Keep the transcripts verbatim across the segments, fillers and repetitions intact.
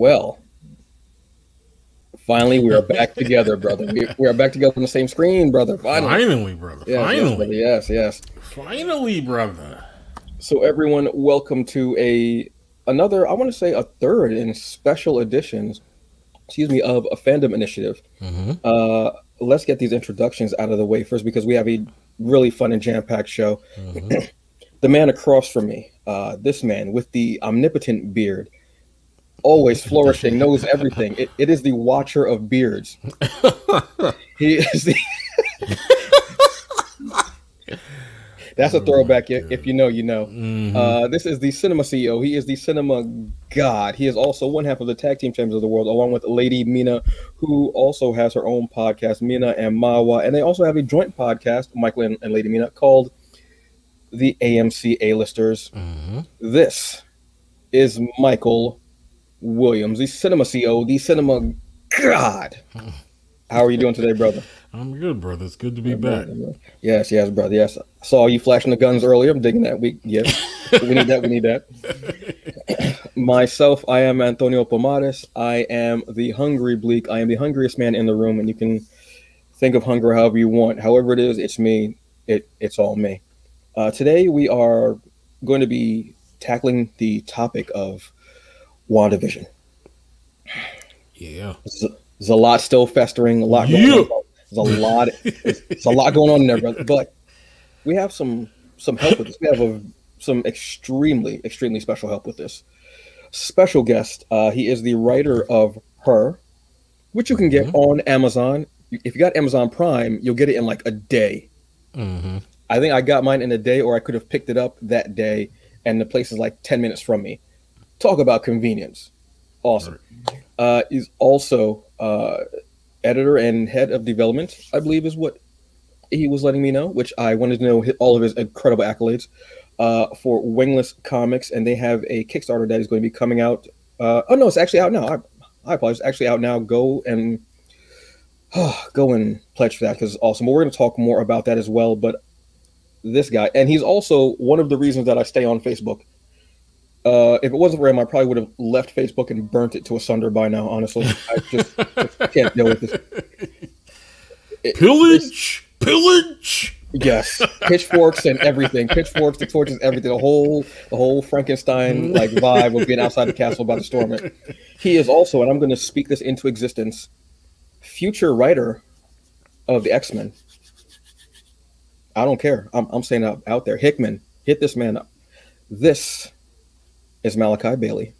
well, finally we are back together, brother. We, we are back together on the same screen, brother. Finally, finally brother. Yes, finally. Yes, brother. Yes, yes. Finally, brother. So everyone, welcome to a another, I want to say a third in special editions, excuse me, of a fandom initiative. Mm-hmm. Uh, let's get these introductions out of the way first, because we have a really fun and jam-packed show. Mm-hmm. The man across from me, uh, this man with the omnipotent beard, always flourishing, knows everything. It, it is the watcher of beards. He is the... That's a throwback. If you know, you know. Mm-hmm. Uh, this is the cinema C E O. He is the cinema god. He is also one half of the tag team champions of the world, along with Lady Mina, who also has her own podcast, Mina and Mawa. And they also have a joint podcast, Michael and, and Lady Mina, called The A M C A-Listers. Mm-hmm. This is Michael Williams, the cinema C E O, the cinema god. How are you doing today, brother? I'm good, brother. It's good to be yeah, back. Brother. Yes, yes, brother. Yes. I saw you flashing the guns earlier. I'm digging that. We, yes. we need that. We need that. Myself, I am Antonio Pomadas. I am the hungry bleak. I am the hungriest man in the room, and you can think of hunger however you want. However it is, it's me. It, it's all me. Uh, today, we are going to be tackling the topic of WandaVision. Yeah. There's a lot still festering, a lot going yeah. on. There's a lot. It's a lot going on in there, brother. But we have some some help with this. We have a, some extremely, extremely special help with this. Special guest. Uh, he is the writer of Her, which you can get mm-hmm. on Amazon. If you got Amazon Prime, you'll get it in like a day. Mm-hmm. I think I got mine in a day, or I could have picked it up that day, and the place is like ten minutes from me. Talk about convenience. Awesome. Uh, he's also... Uh, editor and head of development, I believe is what he was letting me know, which I wanted to know all of his incredible accolades uh, for Wingless Comics. And they have a Kickstarter that is going to be coming out. Uh, oh, no, it's actually out now. I, I apologize. It's actually out now. Go and oh, go and pledge for that because it's awesome. But we're going to talk more about that as well. But this guy, and he's also one of the reasons that I stay on Facebook. Uh, if it wasn't for him, I probably would have left Facebook and burnt it to asunder by now, honestly. I just, just can't deal with this. It, pillage! Pillage! Yes. Pitchforks and everything. Pitchforks, the torches, everything. The whole the whole Frankenstein like vibe of being outside the castle by the storm. He is also, and I'm going to speak this into existence, future writer of the X-Men. I don't care. I'm, I'm saying out, out there. Hickman, hit this man up. This... is Malachi Bailey.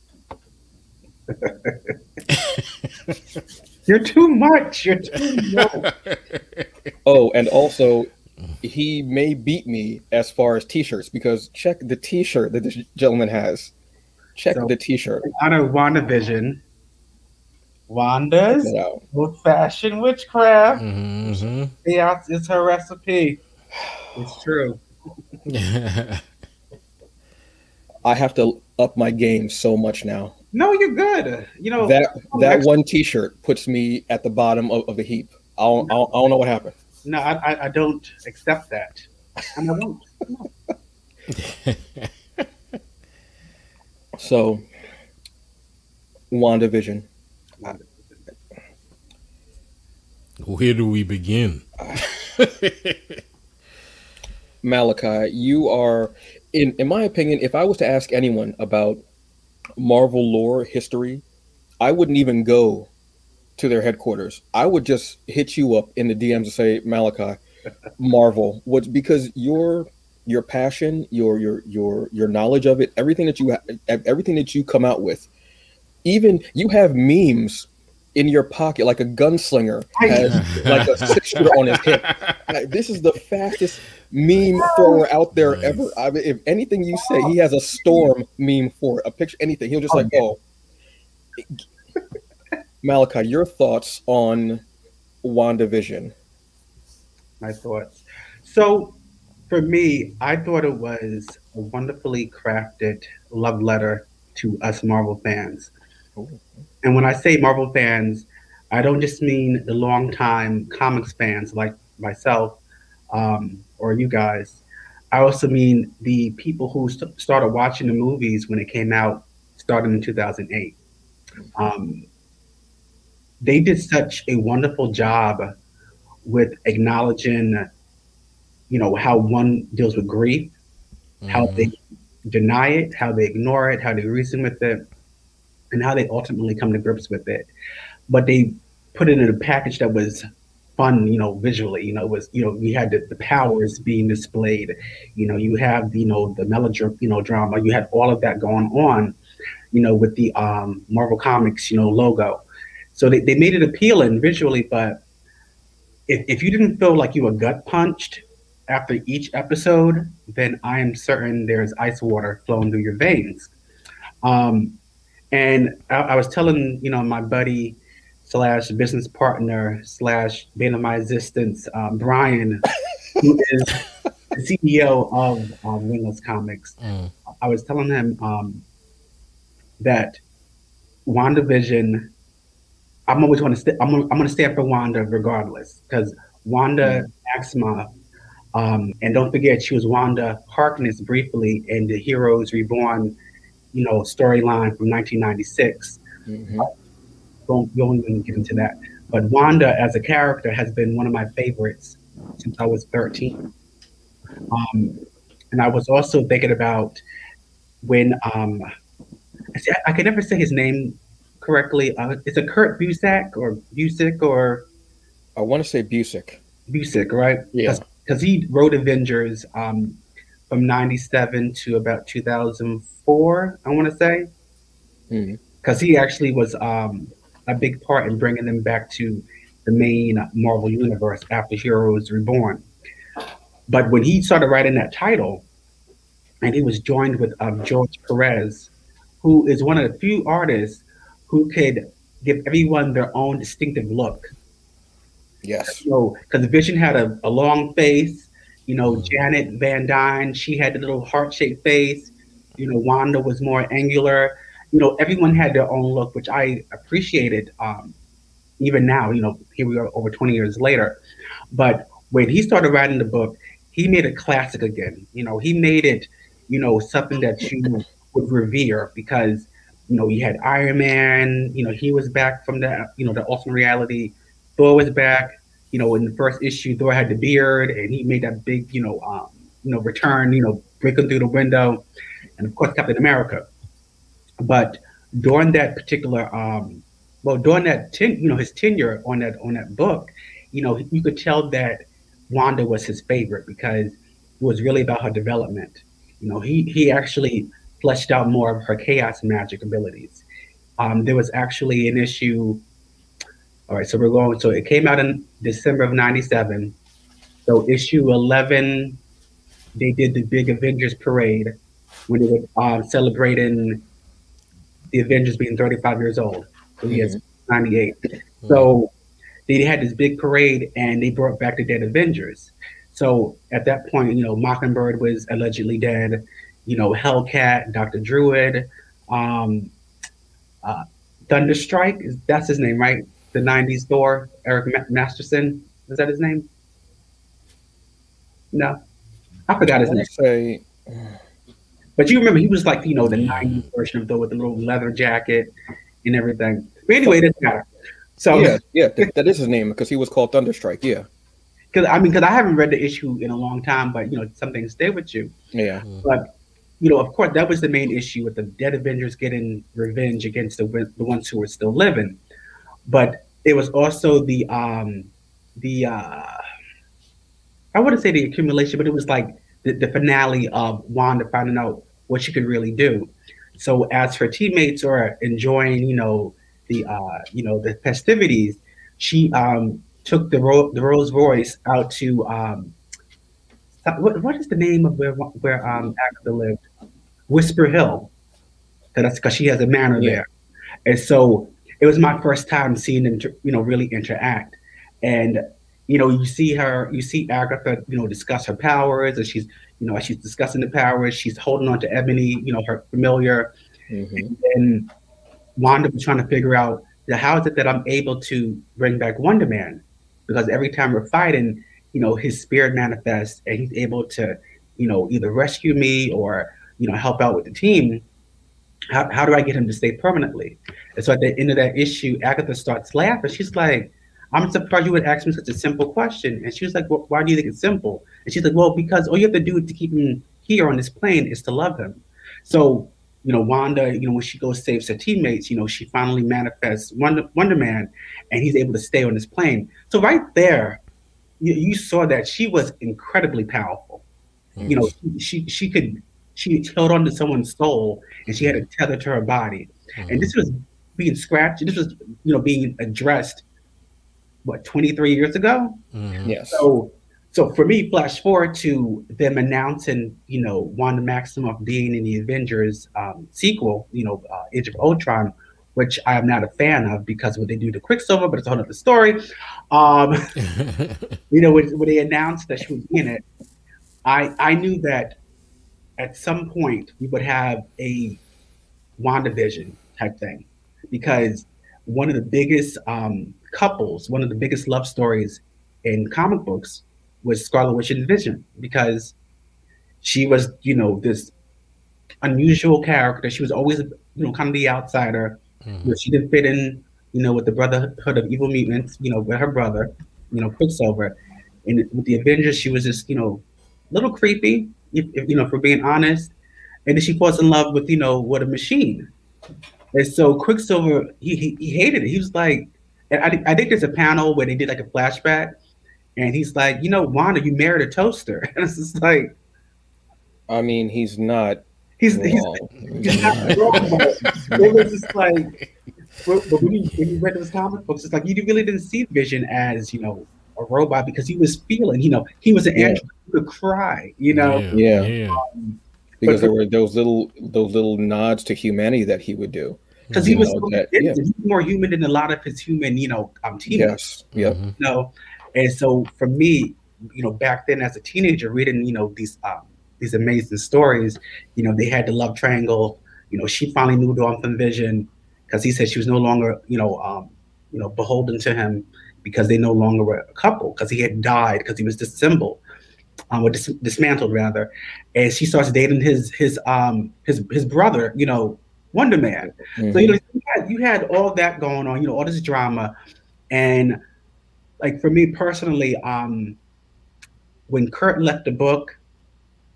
You're too much. You're too much. Oh, and also, he may beat me as far as t-shirts, because check the t-shirt that this gentleman has. Check so, the t-shirt. On a WandaVision. Wanda's old-fashioned witchcraft. Mm-hmm. Yeah, it's her recipe. It's true. I have to up my game so much now. No, you're good. You know that that one T-shirt puts me at the bottom of, of the heap. I don't, no. I, don't, I don't know what happened. No, I I don't accept that. I don't. No. So, WandaVision. Where do we begin? Malachi, you are. In in my opinion, if I was to ask anyone about Marvel lore history, I wouldn't even go to their headquarters. I would just hit you up in the D Ms and say, Malachi, Marvel, what, because your your passion, your your your your knowledge of it, everything that you everything that you come out with, even you have memes in your pocket, like a gunslinger has like a six-shooter on his hip. This is the fastest meme thrower out there nice. ever. I mean, if anything you say, he has a storm meme for it, a picture, anything. He'll just oh, like, yeah. oh. Malachi, your thoughts on WandaVision? My thoughts. So for me, I thought it was a wonderfully crafted love letter to us Marvel fans. Ooh. And when I say Marvel fans, I don't just mean the longtime comics fans like myself um, or you guys. I also mean the people who st- started watching the movies when it came out, starting in two thousand eight. Um, they did such a wonderful job with acknowledging, you know, how one deals with grief, mm-hmm. how they deny it, how they ignore it, how they reason with it, and how they ultimately come to grips with it. But they put it in a package that was fun, you know, visually. You know, it was, you know, you had the, the powers being displayed. You know, you have, you know, the melodrama, you know, drama. You had all of that going on, you know, with the um, Marvel Comics, you know, logo. So they, they made it appealing visually, but if, if you didn't feel like you were gut punched after each episode, then I am certain there's ice water flowing through your veins. Um, and I, I was telling, you know, my buddy slash business partner slash bane of my existence, um, Brian, who is the C E O of um, Wingless Comics. Mm. I was telling him um, that WandaVision, I'm always going to st- I'm, I'm going to stand for Wanda regardless, because Wanda mm. Maximoff, um, and don't forget she was Wanda Harkness briefly in the Heroes Reborn, you know, storyline from nineteen ninety-six. Mm-hmm. I don't, don't even get into that. But Wanda as a character has been one of my favorites since I was thirteen. Um, and I was also thinking about when um, see, I, I could never say his name correctly. Uh, it's a Kurt Busiek or Busiek or I want to say Busiek. Busiek, right? Yeah. Because he wrote Avengers um, from ninety-seven to about two thousand four, I want to say. Because mm-hmm. he actually was um, a big part in bringing them back to the main Marvel Universe after Heroes Reborn. But when he started writing that title, and he was joined with um, George Perez, who is one of the few artists who could give everyone their own distinctive look. Yes. So, because Vision had a, a long face, you know, mm-hmm. Janet Van Dyne, she had the little heart-shaped face, you know, Wanda was more angular, you know, everyone had their own look, which I appreciated um, even now, you know, here we are over twenty years later. But when he started writing the book, he made it classic again. You know, he made it, you know, something that you would revere, because you know, you had Iron Man, you know, he was back from the, you know, the Ultimate Reality. Thor was back, you know, in the first issue, Thor had the beard and he made that big, you know, um, you know, return, you know, breaking through the window. And of course, Captain America. But during that particular, um, well, during that, ten, you know, his tenure on that, on that book, you know, you could tell that Wanda was his favorite because it was really about her development. You know, he, he actually fleshed out more of her chaos magic abilities. Um, there was actually an issue. All right, so we're going, so it came out in December of ninety-seven. So issue eleven, they did the big Avengers parade when they were uh, celebrating the Avengers being thirty-five years old. So mm-hmm. yes, ninety-eight. Mm-hmm. So they had this big parade and they brought back the dead Avengers. So at that point, you know, Mockingbird was allegedly dead. You know, Hellcat, Doctor Druid, um, uh, Thunderstrike, that's his name, right? The nineties Thor, Eric Ma- Masterson, is that his name? No, I forgot his I name. Say... But you remember, he was like, you know, the nineties version of Thor with the little leather jacket and everything. But anyway, it doesn't matter. So, yeah, yeah, that, that is his name because he was called Thunderstrike, yeah. Because I mean, because I haven't read the issue in a long time, but you know, some things stay with you. Yeah. But you know, of course, that was the main issue with the dead Avengers getting revenge against the the ones who were still living. But it was also the um, the uh, I wouldn't say the accumulation, but it was like the, the finale of Wanda finding out what she could really do. So as her teammates are enjoying, you know, the uh, you know the festivities, she um, took the Ro- the Rolls Royce out to. Um, What what is the name of where where um Agatha lived? Whisper Hill. That's because she has a manor yeah. there, and so it was my first time seeing them, you know, really interact. And you know, you see her, you see Agatha, you know, discuss her powers, and she's, you know, as she's discussing the powers, she's holding on to Ebony, you know, her familiar, mm-hmm. and then Wanda was trying to figure out how is it that I'm able to bring back Wonder Man, because every time we're fighting, you know, his spirit manifests and he's able to, you know, either rescue me or, you know, help out with the team. how, how do I get him to stay permanently? And so at the end of that issue, Agatha starts laughing. She's like, I'm surprised you would ask me such a simple question. And she was like, well, why do you think it's simple? And she's like, well, because all you have to do to keep him here on this plane is to love him. So, you know, Wanda, you know, when she goes saves her teammates, you know, she finally manifests Wonder, Wonder Man, and he's able to stay on this plane. So right there, you, you saw that she was incredibly powerful. Mm. You know, she, she could, she held on to someone's soul, and she had a tether to her body. Mm. And this was being scratched. This was, you know, being addressed, what, twenty-three years ago? Mm. Yes. So, so for me, flash forward to them announcing, you know, Wanda Maximoff being in the Avengers um, sequel, you know, uh, Age of Ultron, which I am not a fan of because what they do to Quicksilver, but it's a whole other story. Um, you know, when, when they announced that she was in it, I I knew that at some point we would have a WandaVision type thing, because one of the biggest um, couples, one of the biggest love stories in comic books was Scarlet Witch and Vision, because she was, you know, this unusual character. She was always, you know, kind of the outsider. Mm-hmm. You know, she didn't fit in, you know, with the Brotherhood of Evil Mutants, you know, with her brother, you know, Quicksilver. And with the Avengers, she was just, you know, a little creepy, if, if, you know, for being honest. And then she falls in love with, you know, with a machine. And so Quicksilver, he, he, he hated it. He was like, and I, I think there's a panel where they did like a flashback, and he's like, you know, Wanda, you married a toaster. And it's just like, I mean, he's not. He's, he's, he's not wrong. But it was just like, but when you, when you read those comic books, it's like you really didn't see Vision as, you know, a robot, because he was feeling, you know, he was an yeah. android who could cry, you know. Yeah. yeah. Um, because there were those little those little nods to humanity that he would do. Because he was so that, yeah. more human than a lot of his human, you know, um, teammates. Yes. Yeah. Mm-hmm. You know? And so for me, you know, back then as a teenager, reading, you know, these um, these amazing stories, you know, they had the love triangle. You know, she finally moved on from Vision because he said she was no longer, you know, um, you know, beholden to him, because they no longer were a couple, because he had died, because he was disassembled, um, or dis dismantled rather. And she starts dating his his um his his brother, you know, Wonder Man. Mm-hmm. So you know, you had, you had all that going on, you know, all this drama. And like for me personally, um, when Kurt left the book,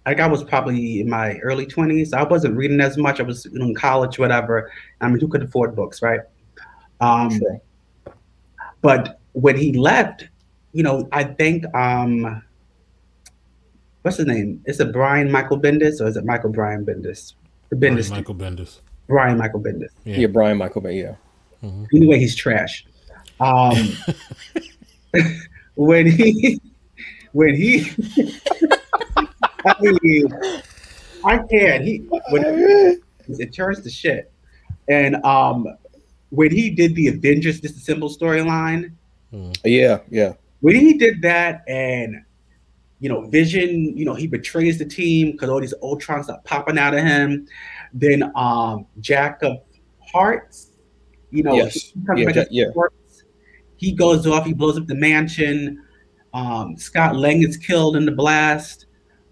like I was probably in my early twenties. I wasn't reading as much. I was in college, whatever. I mean, who could afford books, right? Um, sure. But when he left, you know, I think um, what's his name? Is it Brian Michael Bendis, or is it Michael Brian Bendis? The Bendis. Brian Michael Bendis. Brian Michael Bendis. Yeah, yeah Brian Michael Bendis. Yeah. Mm-hmm. Anyway, he's trash. Um, when he, when he, I mean, I can't. He, when it turns to shit, and um, when he did the Avengers disassembled storyline, mm. yeah, yeah. When he did that, and you know, Vision, you know, he betrays the team because all these Ultrons are popping out of him. Then um, Jack of Hearts, you know, yes. he comes yeah, back yeah. He goes off, he blows up the mansion. Um, Scott Lang is killed in the blast.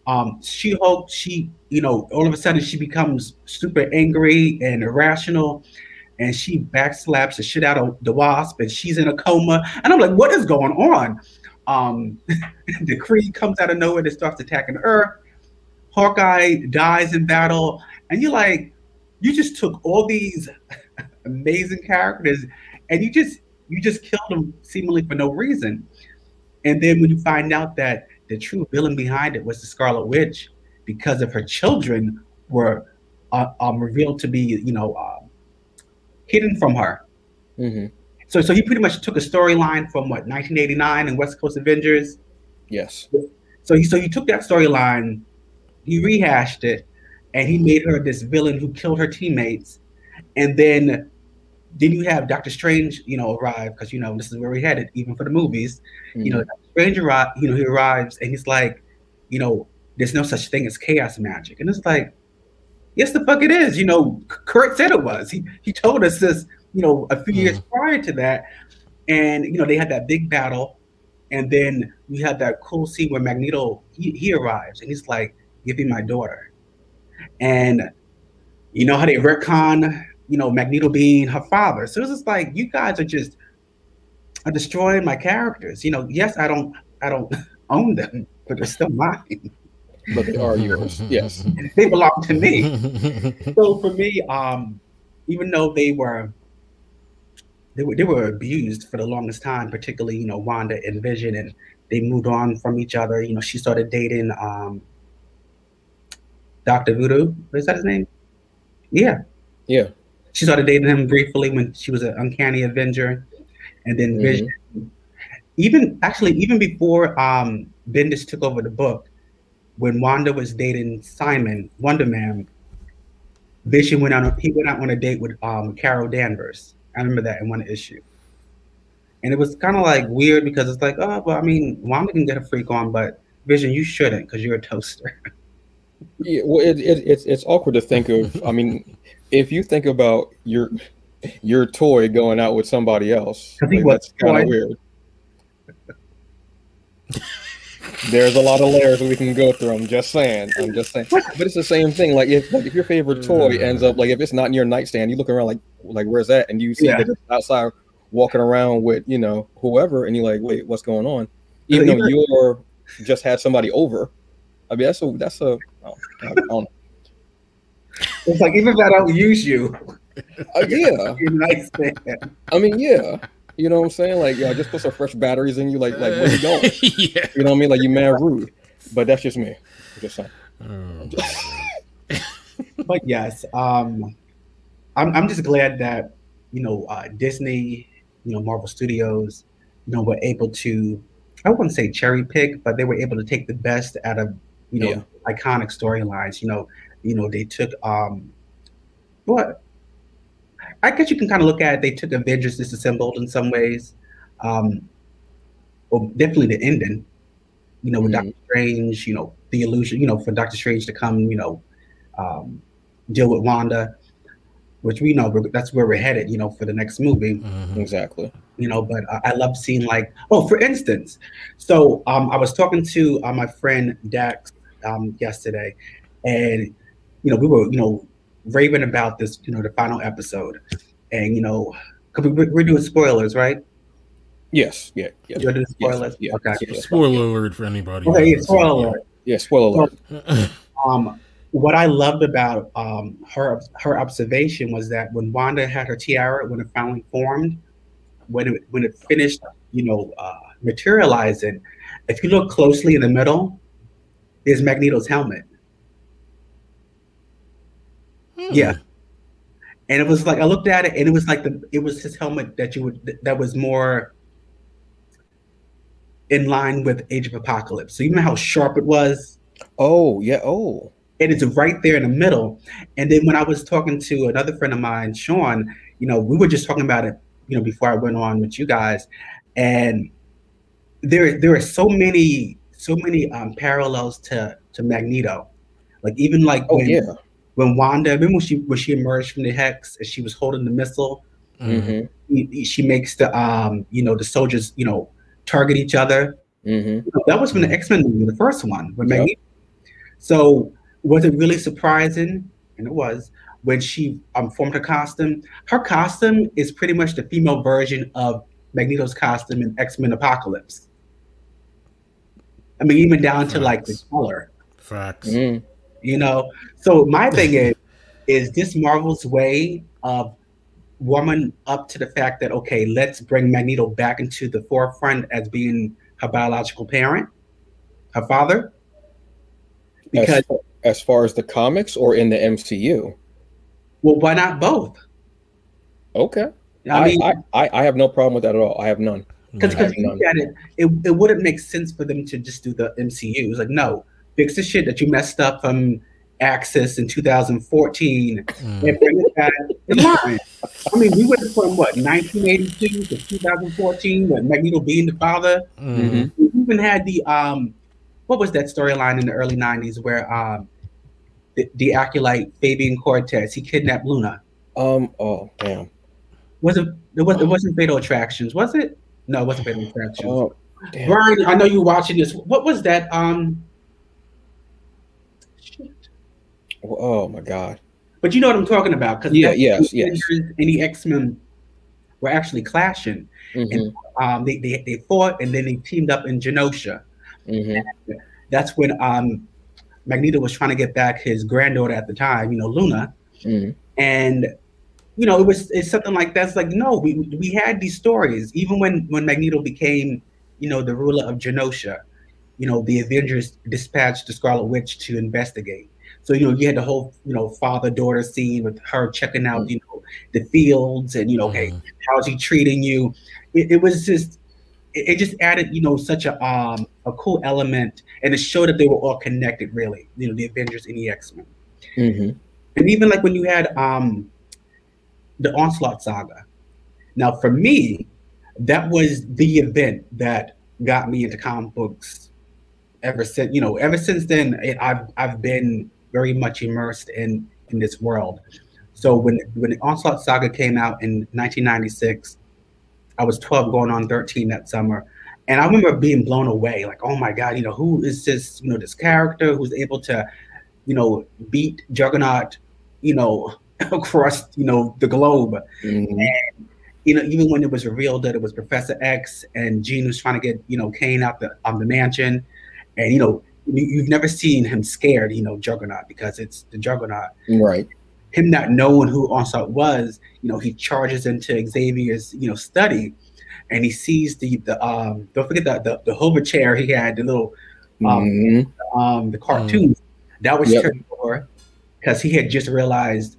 Um, She-Hulk, she, you know, all of a sudden she becomes super angry and irrational, and she backslaps the shit out of the Wasp, and she's in a coma. And I'm like, what is going on? Um, the Kree comes out of nowhere and starts attacking Earth. Hawkeye dies in battle. And you're like, you just took all these amazing characters and you just, You just killed them seemingly for no reason. And then when you find out that the true villain behind it was the Scarlet Witch, because of her children were uh, um, revealed to be, you know, uh, hidden from her. Mm-hmm. So so he pretty much took a storyline from, what, nineteen eighty-nine and West Coast Avengers? Yes. So he, so he took that storyline, he rehashed it, and he made her this villain who killed her teammates. And then... Then you have Doctor Strange, you know, arrive, because, you know, this is where we headed, even for the movies. Mm-hmm. You know, Doctor Strange, you know, he arrives and he's like, you know, there's no such thing as chaos magic. And it's like, yes, the fuck it is. You know, Kurt said it was. He he told us this, you know, a few mm-hmm. years prior to that. And, you know, they had that big battle. And then we had that cool scene where Magneto, he, he arrives and he's like, give me my daughter. And You know how they retcon, you know, Magneto being her father. So it's just like, you guys are just are destroying my characters. You know, yes, I don't, I don't own them, but they're still mine. But they are yours. Yes, they belong to me. So for me, um, even though they were, they were, they were abused for the longest time, particularly, you know, Wanda and Vision, and they moved on from each other. You know, she started dating um, Doctor Voodoo. Is that his name? Yeah. Yeah. She started dating him briefly when she was an Uncanny Avenger, and then mm-hmm. Vision. Even actually, even before um, Bendis took over the book, when Wanda was dating Simon, Wonder Man, Vision went on. He went out on a date with um, Carol Danvers. I remember that in one issue, and it was kind of like weird because it's like, oh, well, I mean, Wanda can get a freak on, but Vision, you shouldn't because you're a toaster. Yeah, well, it, it, it's it's awkward to think of. I mean, if you think about your your toy going out with somebody else, I think like, that's kind of weird. There's a lot of layers we can go through. I'm just saying. I'm just saying. But it's the same thing. Like if like if your favorite toy ends up like if it's not in your nightstand, you look around like like where's that? And you see yeah. that it's outside walking around with you know whoever, and you're like, wait, what's going on? Even though you're just had somebody over. I mean, that's a that's a. I don't, I don't know. It's like even if I don't use you. Uh, yeah. I mean, yeah. You know what I'm saying? Like, yo, just put some fresh batteries in you. Like, like where you going? Yeah. You know what I mean? Like, you mad rude. But that's just me. I'm just saying. Um, but yes, um, I'm I'm just glad that you know uh, Disney, you know Marvel Studios, you know were able to. I wouldn't say cherry pick, but they were able to take the best out of you know yeah. iconic storylines. You know, you know they took um, what. I guess you can kind of look at it. They took Avengers Disassembled in some ways, um, well, definitely the ending, you know, with mm-hmm. Doctor Strange, you know, the illusion, you know, for Doctor Strange to come, you know, um, deal with Wanda, which we know that's where we're headed, you know, for the next movie. Mm-hmm. Exactly. You know, but I, I love seeing like, oh, for instance, so um, I was talking to uh, my friend Dax um, yesterday, and, you know, we were, you know, raving about this, you know, the final episode, and you know, cause we, we're doing spoilers, right? Yes, yeah, yeah. You're doing spoilers. Yes, yeah. Okay. Spoiler yeah. alert for anybody. Okay, yeah, spoiler alert. Yeah, spoiler alert. um, what I loved about um her her observation was that when Wanda had her tiara, when it finally formed, when it when it finished, you know, uh, materializing, if you look closely in the middle, there's Magneto's helmet. Yeah, and it was like I looked at it, and it was like the it was his helmet that you would that was more in line with Age of Apocalypse. So you know how sharp it was. Oh yeah, oh, and it's right there in the middle. And then when I was talking to another friend of mine, Sean, you know, we were just talking about it, you know, before I went on with you guys, and there there are so many so many um, parallels to to Magneto, like even like oh when, yeah. When Wanda, remember when she when she emerged from the hex and she was holding the missile, mm-hmm. she makes the um you know the soldiers you know target each other. Mm-hmm. So that was from mm-hmm. the X-Men movie, the first one. When yep. Magneto. So was it really surprising? And it was when she um formed her costume. Her costume is pretty much the female version of Magneto's costume in X-Men Apocalypse. I mean, even down Facts. To like the color. Facts. Mm-hmm. You know, so my thing is, is this Marvel's way of warming up to the fact that, okay, let's bring Magneto back into the forefront as being her biological parent, her father? Because as far, as far as the comics or in the M C U? Well, why not both? Okay. I, mean, I, I, I have no problem with that at all. I have none. Because it, it, it wouldn't make sense for them to just do the M C U. It's like, no. Fix the shit that you messed up from Axis in two thousand fourteen mm. and bring it back in line. I mean, we went from what nineteen eighty-two to two thousand fourteen with Magneto being the father. Mm-hmm. We even had the um, what was that storyline in the early nineties where um, the, the acolyte Fabian Cortez he kidnapped Luna. Um. Oh damn. Was it? It wasn't. It wasn't Fatal Attractions, was it? No, it wasn't Fatal Attractions. Oh, damn. Brian, I know you're watching this. What was that? Um. Oh my God! But you know what I'm talking about, because yeah, yes, yes. and the X-Men were actually clashing, mm-hmm. and um, they, they they fought, and then they teamed up in Genosha. Mm-hmm. That's when um, Magneto was trying to get back his granddaughter at the time, you know, Luna, mm-hmm. and you know it was it's something like that's like no, we we had these stories even when when Magneto became, you know, the ruler of Genosha, you know, the Avengers dispatched the Scarlet Witch to investigate. So, you know, you had the whole, you know, father-daughter scene with her checking out, you know, the fields and, you know, mm-hmm. hey, how's he treating you? It, it was just, it, it just added, you know, such a um a cool element, and it showed that they were all connected, really, you know, the Avengers and the X-Men. Mm-hmm. And even like when you had um the Onslaught saga. Now, for me, that was the event that got me into comic books ever since, you know, ever since then, it, I've, I've been very much immersed in, in this world. So when, when the Onslaught saga came out in nineteen ninety-six, I was twelve going on thirteen that summer. And I remember being blown away, like, oh my God, you know, who is this, you know, this character who's able to, you know, beat Juggernaut, you know, across, you know, the globe. Mm-hmm. And, you know, even when it was revealed that it was Professor X and Jean was trying to get, you know, Kane out the, um, the mansion. And, you know, you've never seen him scared, you know, Juggernaut, because it's the Juggernaut. Right. Him not knowing who Onslaught was, you know, he charges into Xavier's, you know, study, and he sees the, the um, don't forget that the, the hover chair he had, the little, um, mm-hmm. um the cartoon. Mm-hmm. That was yep. turned over because he had just realized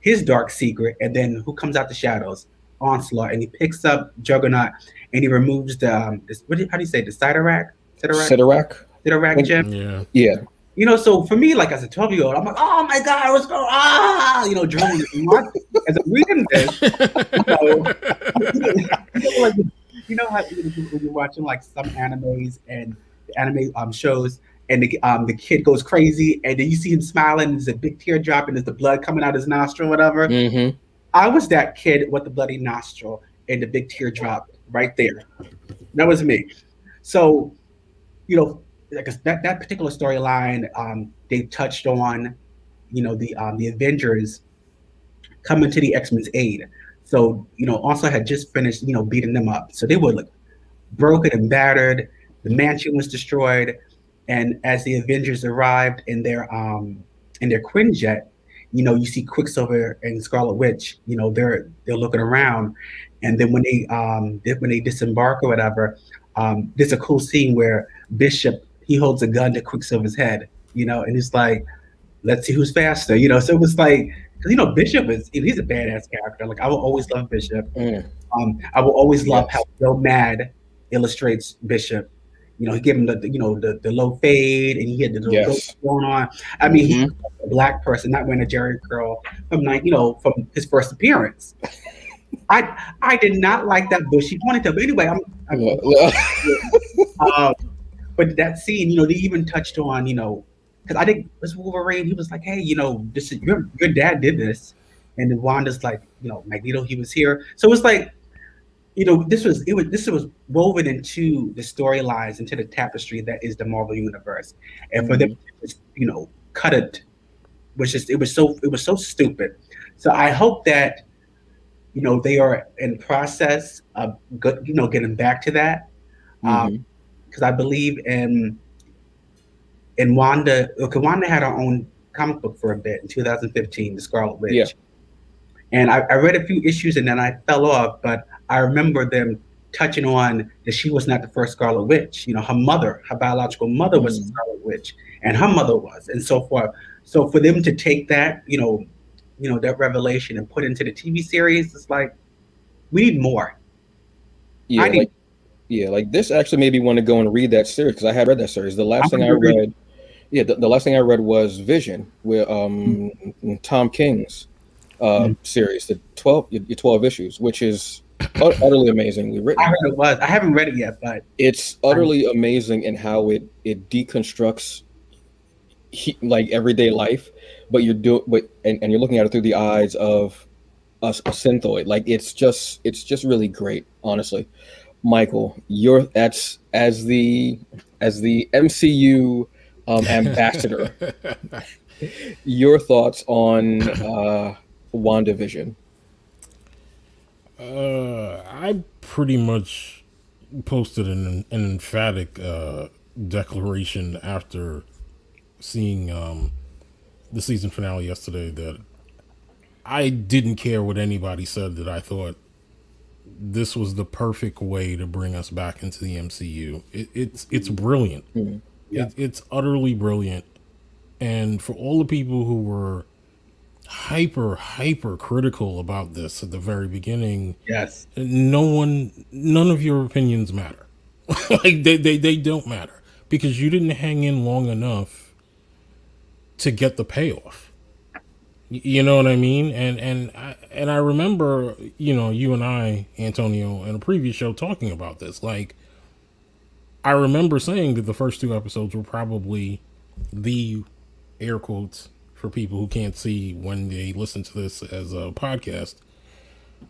his dark secret, and then who comes out the shadows? Onslaught. And he picks up Juggernaut, and he removes the, um, this, what do you, how do you say, the Sidorak? Sidorak? Sidorak gem? Yeah. Yeah. You know, so for me, like as a twelve-year-old, I'm like, oh my God, what's going on? Ah! You know, drawing as I'm reading this, you know, you know, like, you know how you're watching like some animes and anime um, shows, and the, um, the kid goes crazy, and then you see him smiling, and there's a big teardrop, and there's the blood coming out his nostril, whatever. Mm-hmm. I was that kid with the bloody nostril and the big teardrop right there. That was me. So, you know, like that that particular storyline, um, they touched on, you know, the um, the Avengers coming to the X-Men's aid. So, you know, Onslaught had just finished, you know, beating them up. So they were like broken and battered. The mansion was destroyed, and as the Avengers arrived in their um in their Quinjet, you know, you see Quicksilver and Scarlet Witch. You know, they're they're looking around, and then when they um they, when they disembark or whatever, um, there's a cool scene where Bishop, he holds a gun to Quicksilver's head, you know, and it's like, let's see who's faster, you know. So it was like, because, you know, Bishop is, he's a badass character. Like, I will always love Bishop. Mm. Um, I will always yes. love how Bill Mad illustrates Bishop. You know, he gave him the, you know, the, the low fade, and he had the little yes. going on. I mean, mm-hmm. he's a black person, not wearing a jerry curl from, like, you know, from his first appearance. I I did not like that bushy ponytail, but anyway, I'm. I'm um, but that scene, you know, they even touched on, you know, because I think this Wolverine, he was like, hey, you know, this is, your your dad did this, and then Wanda's like, you know, Magneto, he was here, so it's like, you know, this was it was this was woven into the storylines, into the tapestry that is the Marvel universe, and for them, you know, cut it, was just it was so it was so stupid. So I hope that, you know, they are in process of, you know, getting back to that. Mm-hmm. Um, because I believe in in Wanda, okay, Wanda had her own comic book for a bit in two thousand fifteen, The Scarlet Witch. Yeah. And I, I read a few issues and then I fell off, but I remember them touching on that she was not the first Scarlet Witch. You know, her mother, her biological mother was mm-hmm. a Scarlet Witch, and her mother was, and so forth. So for them to take that, you know, you know, that revelation and put into the T V series, it's like, we need more. Yeah, I need like- Yeah, like this actually made me want to go and read that series, because I had read that series. The last thing I read, yeah, the, the last thing I read was Vision, with um, mm-hmm. Tom King's uh, mm-hmm. series, the twelve, your twelve issues, which is utterly amazingly written. I heard it was. I haven't read it yet, but it's utterly I'm... amazing in how it it deconstructs he, like everyday life, but you're doing, but and, and you're looking at it through the eyes of a, a synthoid. Like it's just it's just really great, honestly. Michael, you're that's as the as the M C U um, ambassador, your thoughts on uh, WandaVision? Uh, I pretty much posted an, an emphatic uh, declaration after seeing um, the season finale yesterday that I didn't care what anybody said, that I thought this was the perfect way to bring us back into the M C U. It, it's it's brilliant. Mm-hmm. Yeah. It, it's utterly brilliant. And for all the people who were hyper, hyper critical about this at the very beginning, yes, no one, none of your opinions matter. Like they, they, they don't matter, because you didn't hang in long enough to get the payoff. You know what I mean? And and I, and I remember, you know, you and I, Antonio, in a previous show talking about this. Like, I remember saying that the first two episodes were probably the, air quotes for people who can't see when they listen to this as a podcast,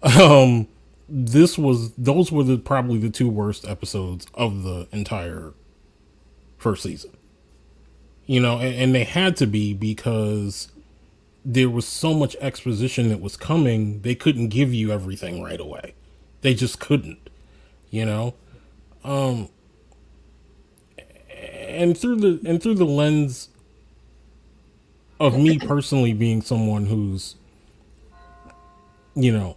um, this was, those were the, probably the two worst episodes of the entire first season. You know, and, and they had to be, because there was so much exposition that was coming. They couldn't give you everything right away. They just couldn't, you know? Um, and through the, and through the lens of me personally being someone who's, you know,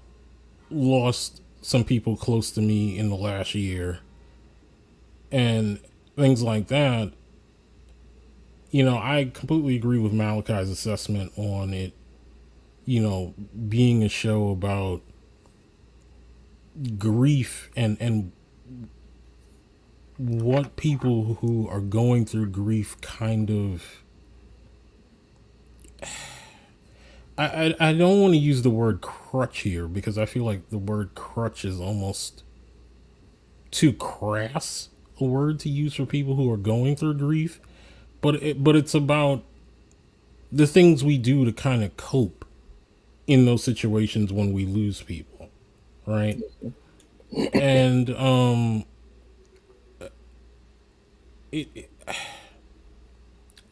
lost some people close to me in the last year and things like that, you know, I completely agree with Malachi's assessment on it, you know, being a show about grief and, and what people who are going through grief kind of, I, I, I don't want to use the word crutch here, because I feel like the word crutch is almost too crass a word to use for people who are going through grief. But it, but it's about the things we do to kind of cope in those situations when we lose people, right? And um, it, it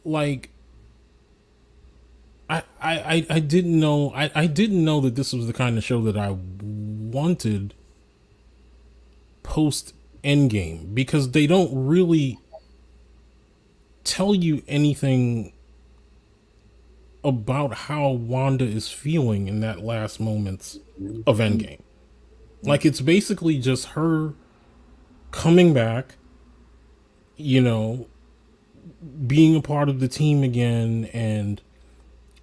like I I I didn't know I I didn't know that this was the kind of show that I wanted post Endgame, because they don't really tell you anything about how Wanda is feeling in that last moments of Endgame. Like, it's basically just her coming back, you know, being a part of the team again, and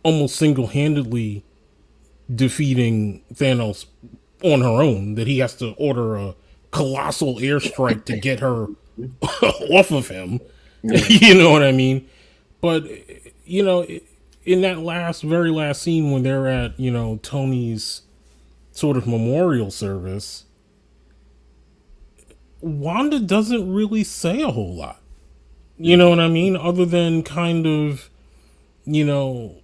almost single-handedly defeating Thanos on her own, that he has to order a colossal airstrike to get her off of him. You know what I mean? But, you know, in that last, very last scene when they're at, you know, Tony's sort of memorial service, Wanda doesn't really say a whole lot. You know what I mean? Other than kind of, you know,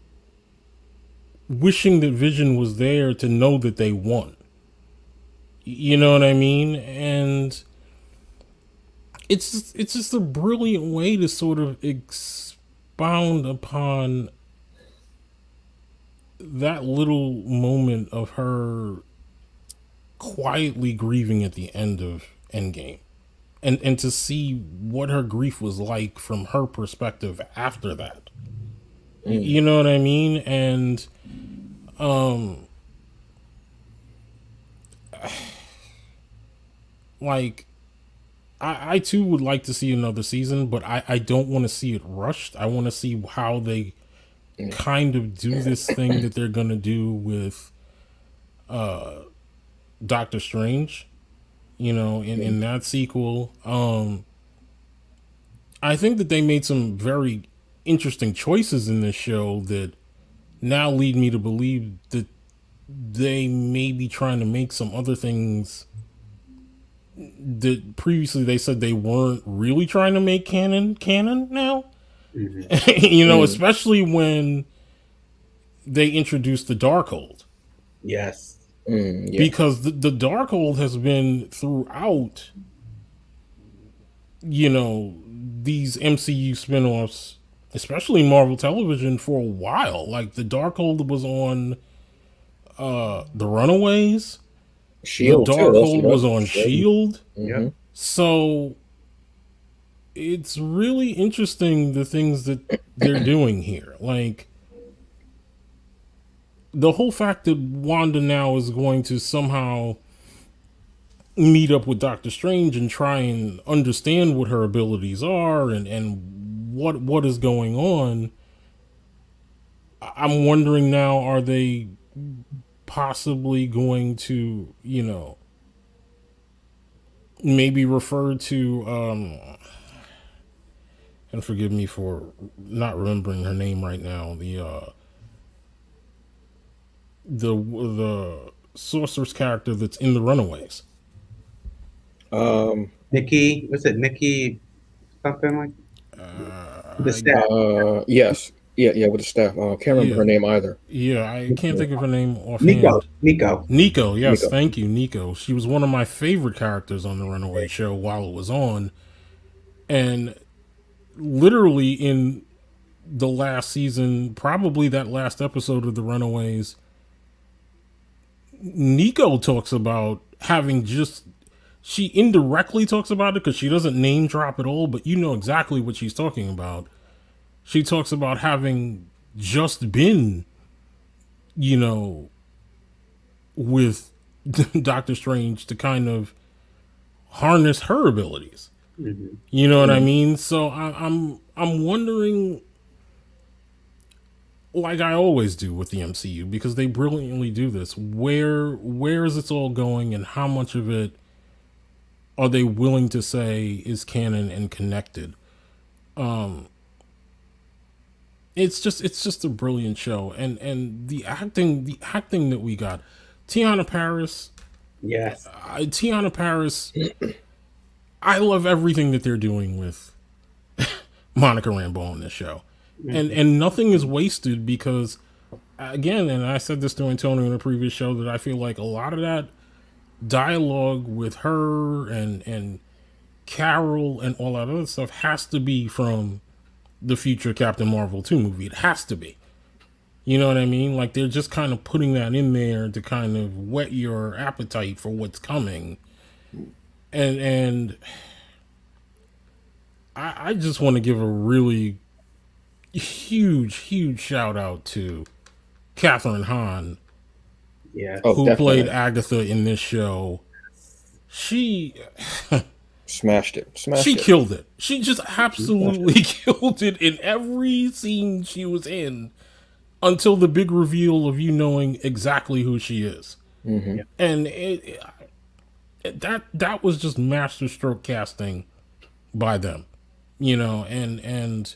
wishing that Vision was there to know that they won. You know what I mean? And It's just, it's just a brilliant way to sort of expound upon that little moment of her quietly grieving at the end of Endgame, and and to see what her grief was like from her perspective after that. Mm. You know what I mean? And um, like, I, I too would like to see another season, but I, I don't want to see it rushed. I want to see how they kind of do this thing that they're going to do with uh, Doctor Strange, you know, in, in that sequel. Um, I think that they made some very interesting choices in this show that now lead me to believe that they may be trying to make some other things that previously they said they weren't really trying to make canon canon now. Mm-hmm. You know, mm. especially when they introduced the Darkhold. Yes. Mm, yes. Because the, the Darkhold has been throughout, you know, these M C U spinoffs especially Marvel television, for a while. Like, the Darkhold was on uh, the Runaways. Shield. The Darkhold was on Shield. Yeah. So it's really interesting the things that they're doing here. Like, the whole fact that Wanda now is going to somehow meet up with Doctor Strange and try and understand what her abilities are and, and what what is going on. I'm wondering now, are they possibly going to, you know, maybe refer to, um, and forgive me for not remembering her name right now, the, uh, the the sorceress character that's in the Runaways. Um, Nikki, what's it? Nikki, something like uh, the staff. Uh, yes, yeah, yeah, with the staff. I uh, can't remember yeah. her name either. Yeah, I can't think of her name offhand. Nico, Nico, Nico. Yes, Nico. Thank you, Nico. She was one of my favorite characters on the Runaway show while it was on, and literally in the last season, probably that last episode of the Runaways, Nico talks about having just, she indirectly talks about it because she doesn't name drop at all, but you know exactly what she's talking about. She talks about having just been, you know, with Doctor Strange to kind of harness her abilities. Mm-hmm. You know what mm-hmm. I mean? So I, I'm I'm wondering, like I always do with the M C U, because they brilliantly do this, where where is it all going and how much of it are they willing to say is canon and connected? Um, it's just it's just a brilliant show, and and the acting the acting that we got, Teyonah Parris, yes, uh, Teyonah Parris. I love everything that they're doing with Monica Rambeau on this show. And and nothing is wasted because, again, and I said this to Antonio in a previous show, that I feel like a lot of that dialogue with her and and Carol and all that other stuff has to be from the future Captain Marvel two movie. It has to be. You know what I mean? Like, they're just kind of putting that in there to kind of whet your appetite for what's coming. And, and I, I just want to give a really huge, huge shout out to Kathryn Hahn, yeah, oh, who definitely. played Agatha in this show. She smashed it. Smashed she it. killed it. She just absolutely she killed it in every scene she was in, until the big reveal of you knowing exactly who she is. Mm-hmm. And it, it, that that was just masterstroke casting by them, you know, and and.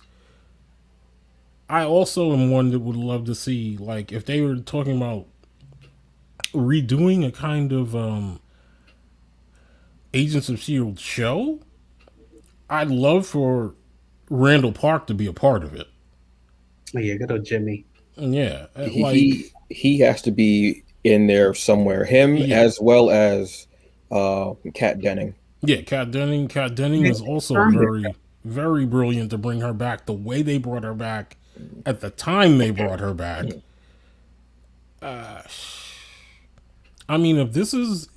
I also am one that would love to see, like, if they were talking about redoing a kind of um, Agents of S H I E L D show, I'd love for Randall Park to be a part of it. Oh, yeah, good old Jimmy. Yeah. He, like, he, he has to be in there somewhere, him yeah. as well as uh, Kat Dennings. Yeah, Kat Dennings. Kat Dennings is also very, very brilliant to bring her back the way they brought her back. At the time they brought her back, uh, I mean, if this is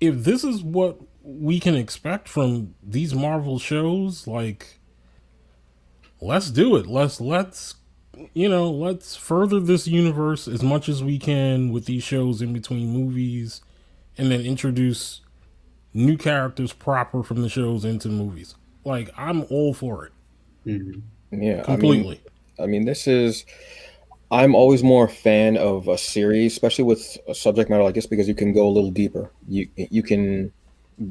if this is what we can expect from these Marvel shows, like, let's do it. Let's let's you know let's further this universe as much as we can with these shows in between movies, and then introduce new characters proper from the shows into movies. Like, I'm all for it. Mm-hmm. Yeah, completely. I mean, I mean, this is, I'm always more a fan of a series, especially with a subject matter like this, because you can go a little deeper. You you can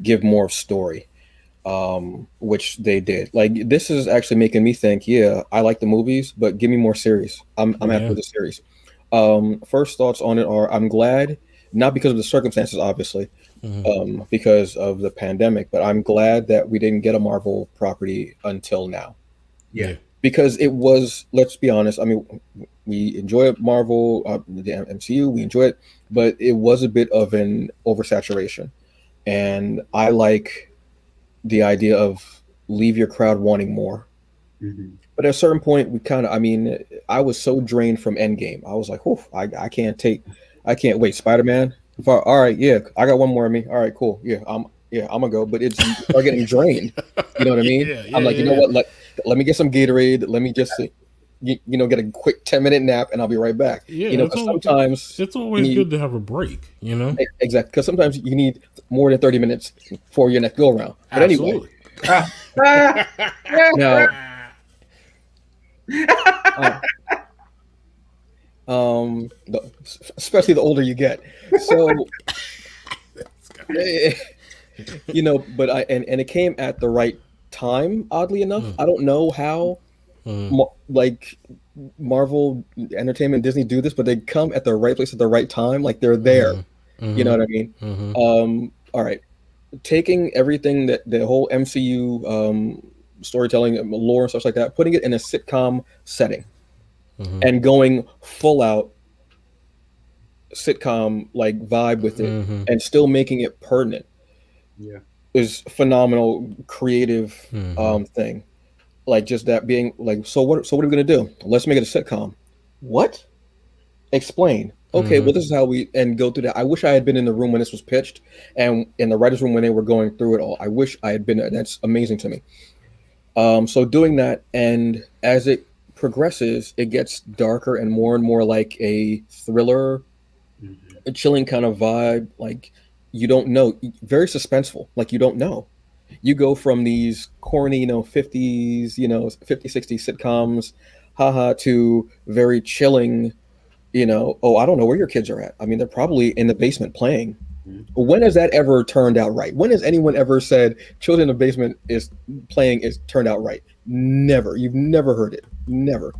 give more story, um, which they did. Like, this is actually making me think, yeah, I like the movies, but give me more series. I'm, I'm yeah. happy with the series. Um, first thoughts on it are, I'm glad, not because of the circumstances, obviously, mm-hmm. um, because of the pandemic, but I'm glad that we didn't get a Marvel property until now. Yeah. Because it was, let's be honest, I mean, we enjoy Marvel, uh, the M C U, we enjoy it, but it was a bit of an oversaturation. And I like the idea of leave your crowd wanting more. Mm-hmm. But at a certain point, we kind of, I mean, I was so drained from Endgame. I was like, whew, I, I can't take, I can't wait. Spider-Man? All right, yeah, I got one more in me. All right, cool. Yeah, I'm yeah, I'm gonna go. But it's I'm getting drained. You know what I mean? Yeah, yeah, I'm like, yeah, you know yeah. what? Let, let me get some Gatorade. Let me just, you, you know, get a quick ten minute nap, and I'll be right back. Yeah, you know, it's always, sometimes it's always need, good to have a break. You know, exactly, because sometimes you need more than thirty minutes for your next go around. But Absolutely. anyway, ah, now, uh, um the, especially the older you get, so you know, but I and, and it came at the right time, oddly enough. mm. I don't know how mm. ma- like Marvel Entertainment, Disney do this, but they come at the right place at the right time. Like they're there. mm-hmm. You know what I mean? mm-hmm. Um all right, taking everything that the whole M C U um storytelling and lore and stuff like that, putting it in a sitcom setting. Mm-hmm. And going full out sitcom like vibe with it, mm-hmm. and still making it pertinent, yeah, is phenomenal creative mm-hmm. um thing. Like just that being like, so what? So what are we gonna do? Let's make it a sitcom. What? Explain. Okay, mm-hmm. well this is how we and go through that. I wish I had been in the room when this was pitched, and in the writers' room when they were going through it all. I wish I had been there. That's amazing to me. Um, so doing that, and as it progresses, it gets darker and more and more like a thriller, mm-hmm. a chilling kind of vibe. Like you don't know, very suspenseful. Like you don't know. You go from these corny, you know, fifties, you know, fifty, sixties sitcoms, haha, to very chilling, you know, oh, I don't know where your kids are at. I mean, they're probably in the basement playing. Mm-hmm. When has that ever turned out right? When has anyone ever said children in the basement is playing is turned out right? Never. You've never heard it. Never.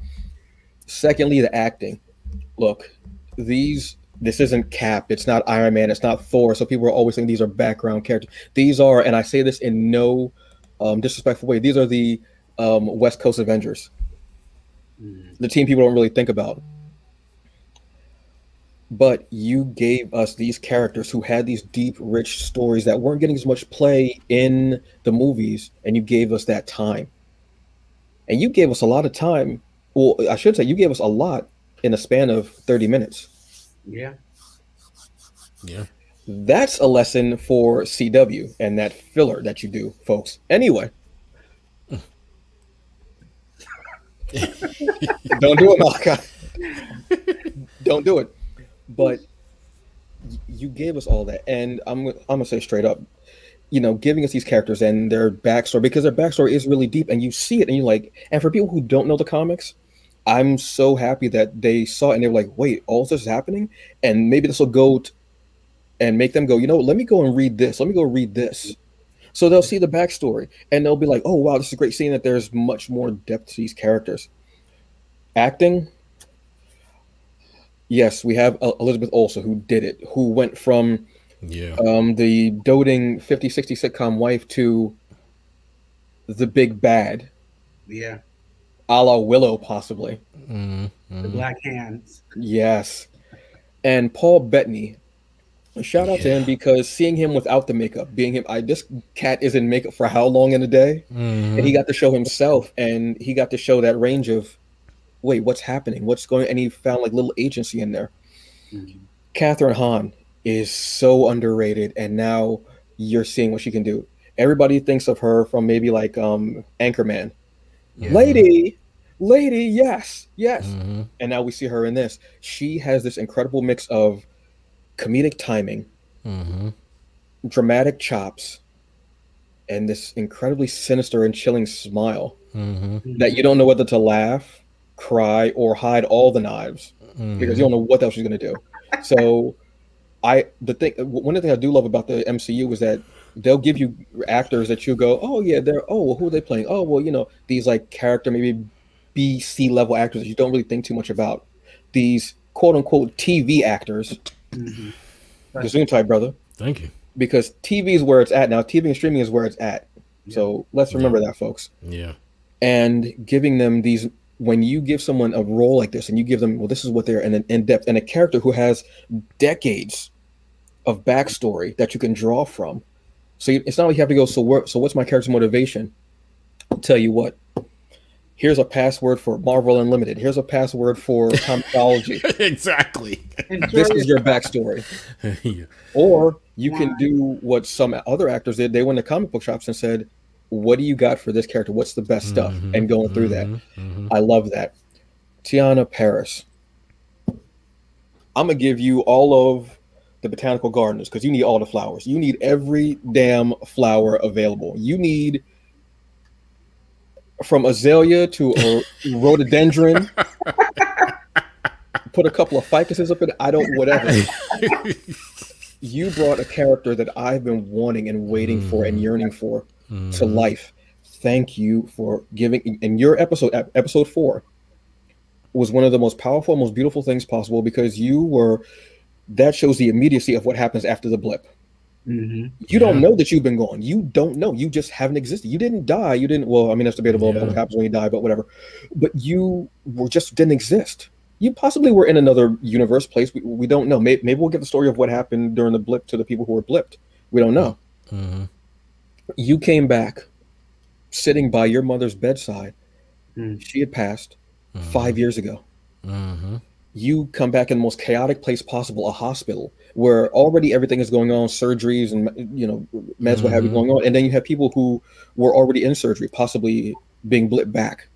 Secondly, the acting. Look, these this isn't Cap, it's not Iron Man, it's not Thor. So people are always saying these are background characters. These are, and I say this in no um, disrespectful way, these are the um, West Coast Avengers. Mm. The team people don't really think about. But you gave us these characters who had these deep, rich stories that weren't getting as much play in the movies, and you gave us that time. And you gave us a lot of time. Well, I should say you gave us a lot in a span of thirty minutes. Yeah. Yeah. That's a lesson for C W and that filler that you do, folks. Anyway. Don't do it, Malachi. Don't do it. But you gave us all that, and I'm I'm gonna say straight up, you know, giving us these characters and their backstory, because their backstory is really deep, and you see it, and you're like, and for people who don't know the comics, I'm so happy that they saw it and they were like, wait, all this is happening, and maybe this will go t- and make them go, you know, let me go and read this, let me go read this, so they'll see the backstory and they'll be like, oh wow, this is a great scene. That there's much more depth to these characters. Acting. Yes, we have Elizabeth Olsen, who did it, who went from yeah. um, the doting fifty, sixty sitcom wife to the big bad. Yeah. A la Willow, possibly. Mm, mm. The Black Hands. Yes. And Paul Bettany. Shout out yeah. to him, because seeing him without the makeup, being him, I this cat is in makeup for how long in a day? Mm. And he got to show himself, and he got to show that range of, wait, what's happening? What's going on? And he found like little agency in there. Mm-hmm. Catherine Hahn is so underrated, and now you're seeing what she can do. Everybody thinks of her from maybe like um, Anchorman. Yeah. Lady, lady, yes, yes. Mm-hmm. And now we see her in this. She has this incredible mix of comedic timing, mm-hmm. dramatic chops, and this incredibly sinister and chilling smile mm-hmm. that you don't know whether to laugh, cry, or hide all the knives, mm-hmm. because you don't know what else she's gonna do. So, I the thing one of the things I do love about the M C U is that they'll give you actors that you go, oh yeah, they're oh well, who are they playing? Oh well, you know, these like character maybe B C level actors that you don't really think too much about. These quote unquote T V actors. Mm-hmm. The Zoom type, brother. Thank you. Because T V is where it's at now. T V and streaming is where it's at. Yeah. So let's remember yeah. that, folks. Yeah. And giving them these. When you give someone a role like this and you give them, well, this is what they're in, in depth, and a character who has decades of backstory that you can draw from. So you, it's not like you have to go, so where, so what's my character's motivation? I'll tell you what, here's a password for Marvel Unlimited. Here's a password for comicology. Exactly. This is your backstory. Yeah. Or you can do what some other actors did. They went to comic book shops and said, what do you got for this character? What's the best stuff? Mm-hmm, and going through mm-hmm, that. Mm-hmm. I love that. Teyonah Parris. I'm going to give you all of the botanical gardeners because you need all the flowers. You need every damn flower available. You need from azalea to a rhododendron. Put a couple of ficuses up in, I don't, whatever. You brought a character that I've been wanting and waiting mm. for and yearning for mm. to life. Thank you for giving. And your episode, episode four, was one of the most powerful, most beautiful things possible because you were, that shows the immediacy of what happens after the blip. Mm-hmm. You yeah. don't know that you've been gone. You don't know. You just haven't existed. You didn't die. You didn't, well, I mean, that's debatable yeah. about what happens when you die, but whatever. But you were just didn't exist. You possibly were in another universe place. We, we don't know. Maybe, maybe we'll get the story of what happened during the blip to the people who were blipped. We don't know. Mm-hmm. You came back sitting by your mother's bedside. Mm-hmm. She had passed mm-hmm. five years ago. Mm-hmm. You come back in the most chaotic place possible, a hospital, where already everything is going on, surgeries and, you know, meds, mm-hmm. what have you going on. And then you have people who were already in surgery, possibly being blipped back.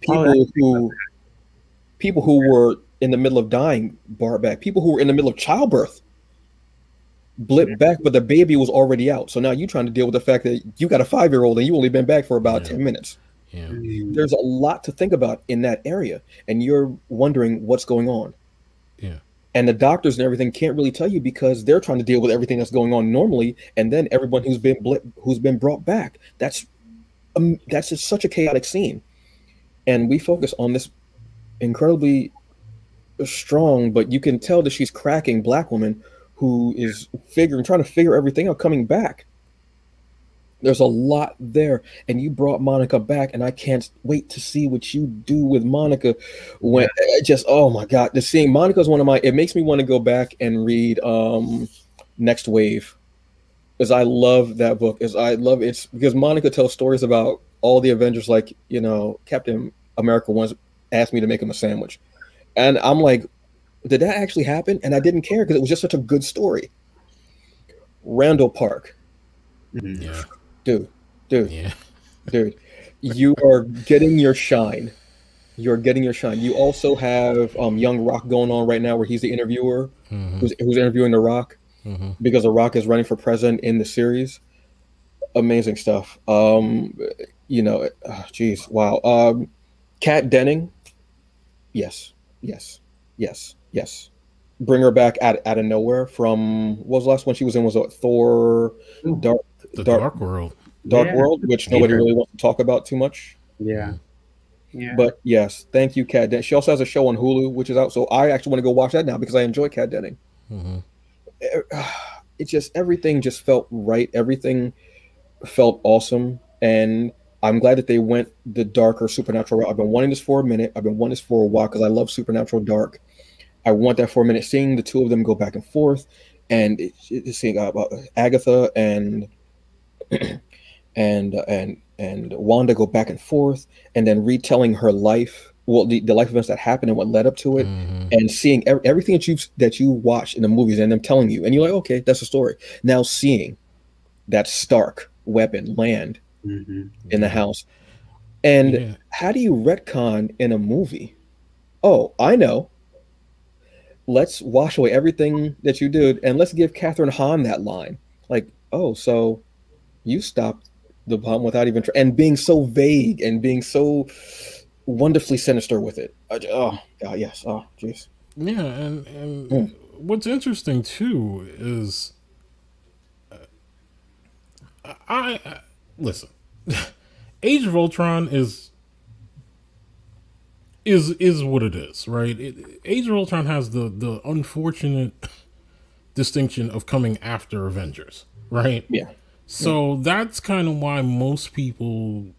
People oh, who people who were in the middle of dying, brought back. People who were in the middle of childbirth, blipped yeah. back, but the baby was already out. So now you're trying to deal with the fact that you got a five-year-old and you only been back for about yeah. ten minutes. Yeah. There's a lot to think about in that area, and you're wondering what's going on. Yeah. And the doctors and everything can't really tell you because they're trying to deal with everything that's going on normally, and then everyone who's been blip, who's been brought back. That's um, that's just such a chaotic scene, and we focus on this incredibly strong, but you can tell that she's cracking Black woman who is figuring, trying to figure everything out, coming back. There's a lot there, and you brought Monica back, and I can't wait to see what you do with Monica. When just oh my god, the seeing Monica is one of my. It makes me want to go back and read um, Next Wave, because I love that book. Is I love it's because Monica tells stories about all the Avengers. Like, you know, Captain America once asked me to make him a sandwich, and I'm like, did that actually happen? And I didn't care because it was just such a good story. Randall Park. Yeah. Dude, dude, yeah. dude, you are getting your shine. You're getting your shine. You also have um, Young Rock going on right now where he's the interviewer mm-hmm. who's, who's interviewing The Rock mm-hmm. because The Rock is running for president in the series. Amazing stuff. Um, you know, jeez, oh, wow. Um, Kat Dennings. Yes, yes, yes, yes. Bring her back out, out of nowhere from, what was the last one she was in? Was it Thor? Ooh. Dark. The Dark, Dark World. Dark yeah. World, which nobody really wants to talk about too much. Yeah. yeah. But yes, thank you, Kat Dennings. She also has a show on Hulu, which is out. So I actually want to go watch that now because I enjoy Kat Dennings. Mm-hmm. It, it just, everything just felt right. Everything felt awesome. And I'm glad that they went the darker supernatural route. I've been wanting this for a minute. I've been wanting this for a while because I love supernatural dark. I want that for a minute. Seeing the two of them go back and forth and it, it, seeing uh, Agatha and... and and and Wanda go back and forth, and then retelling her life, well, the, the life events that happened and what led up to it, mm-hmm. and seeing every, everything that you that you watch in the movies and them telling you, and you're like, okay, that's the story. Now seeing that Stark weapon land mm-hmm. in the house, and yeah. how do you retcon in a movie? Oh, I know. Let's wash away everything that you did, and let's give Catherine Hahn that line, like, oh, so. You stopped the bomb without even, and being so vague and being so wonderfully sinister with it. Oh, God, yes. Oh, jeez. Yeah, and, and mm. what's interesting, too, is uh, I, I, listen, Age of Ultron is, is, is what it is, right? It, Age of Ultron has the, the unfortunate distinction of coming after Avengers, right? Yeah. So that's kind of why most people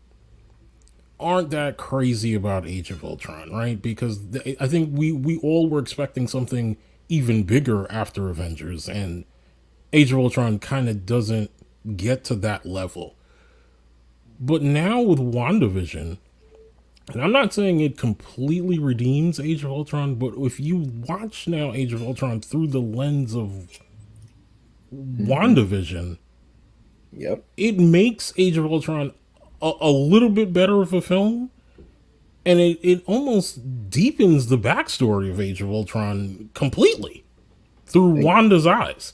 aren't that crazy about Age of Ultron, right? Because th- I think we, we all were expecting something even bigger after Avengers, and Age of Ultron kind of doesn't get to that level. But now with WandaVision, And I'm not saying it completely redeems Age of Ultron, but if you watch now Age of Ultron through the lens of mm-hmm. WandaVision, yep, it makes Age of Ultron a, a little bit better of a film, and it, it almost deepens the backstory of Age of Ultron completely through exactly. Wanda's eyes.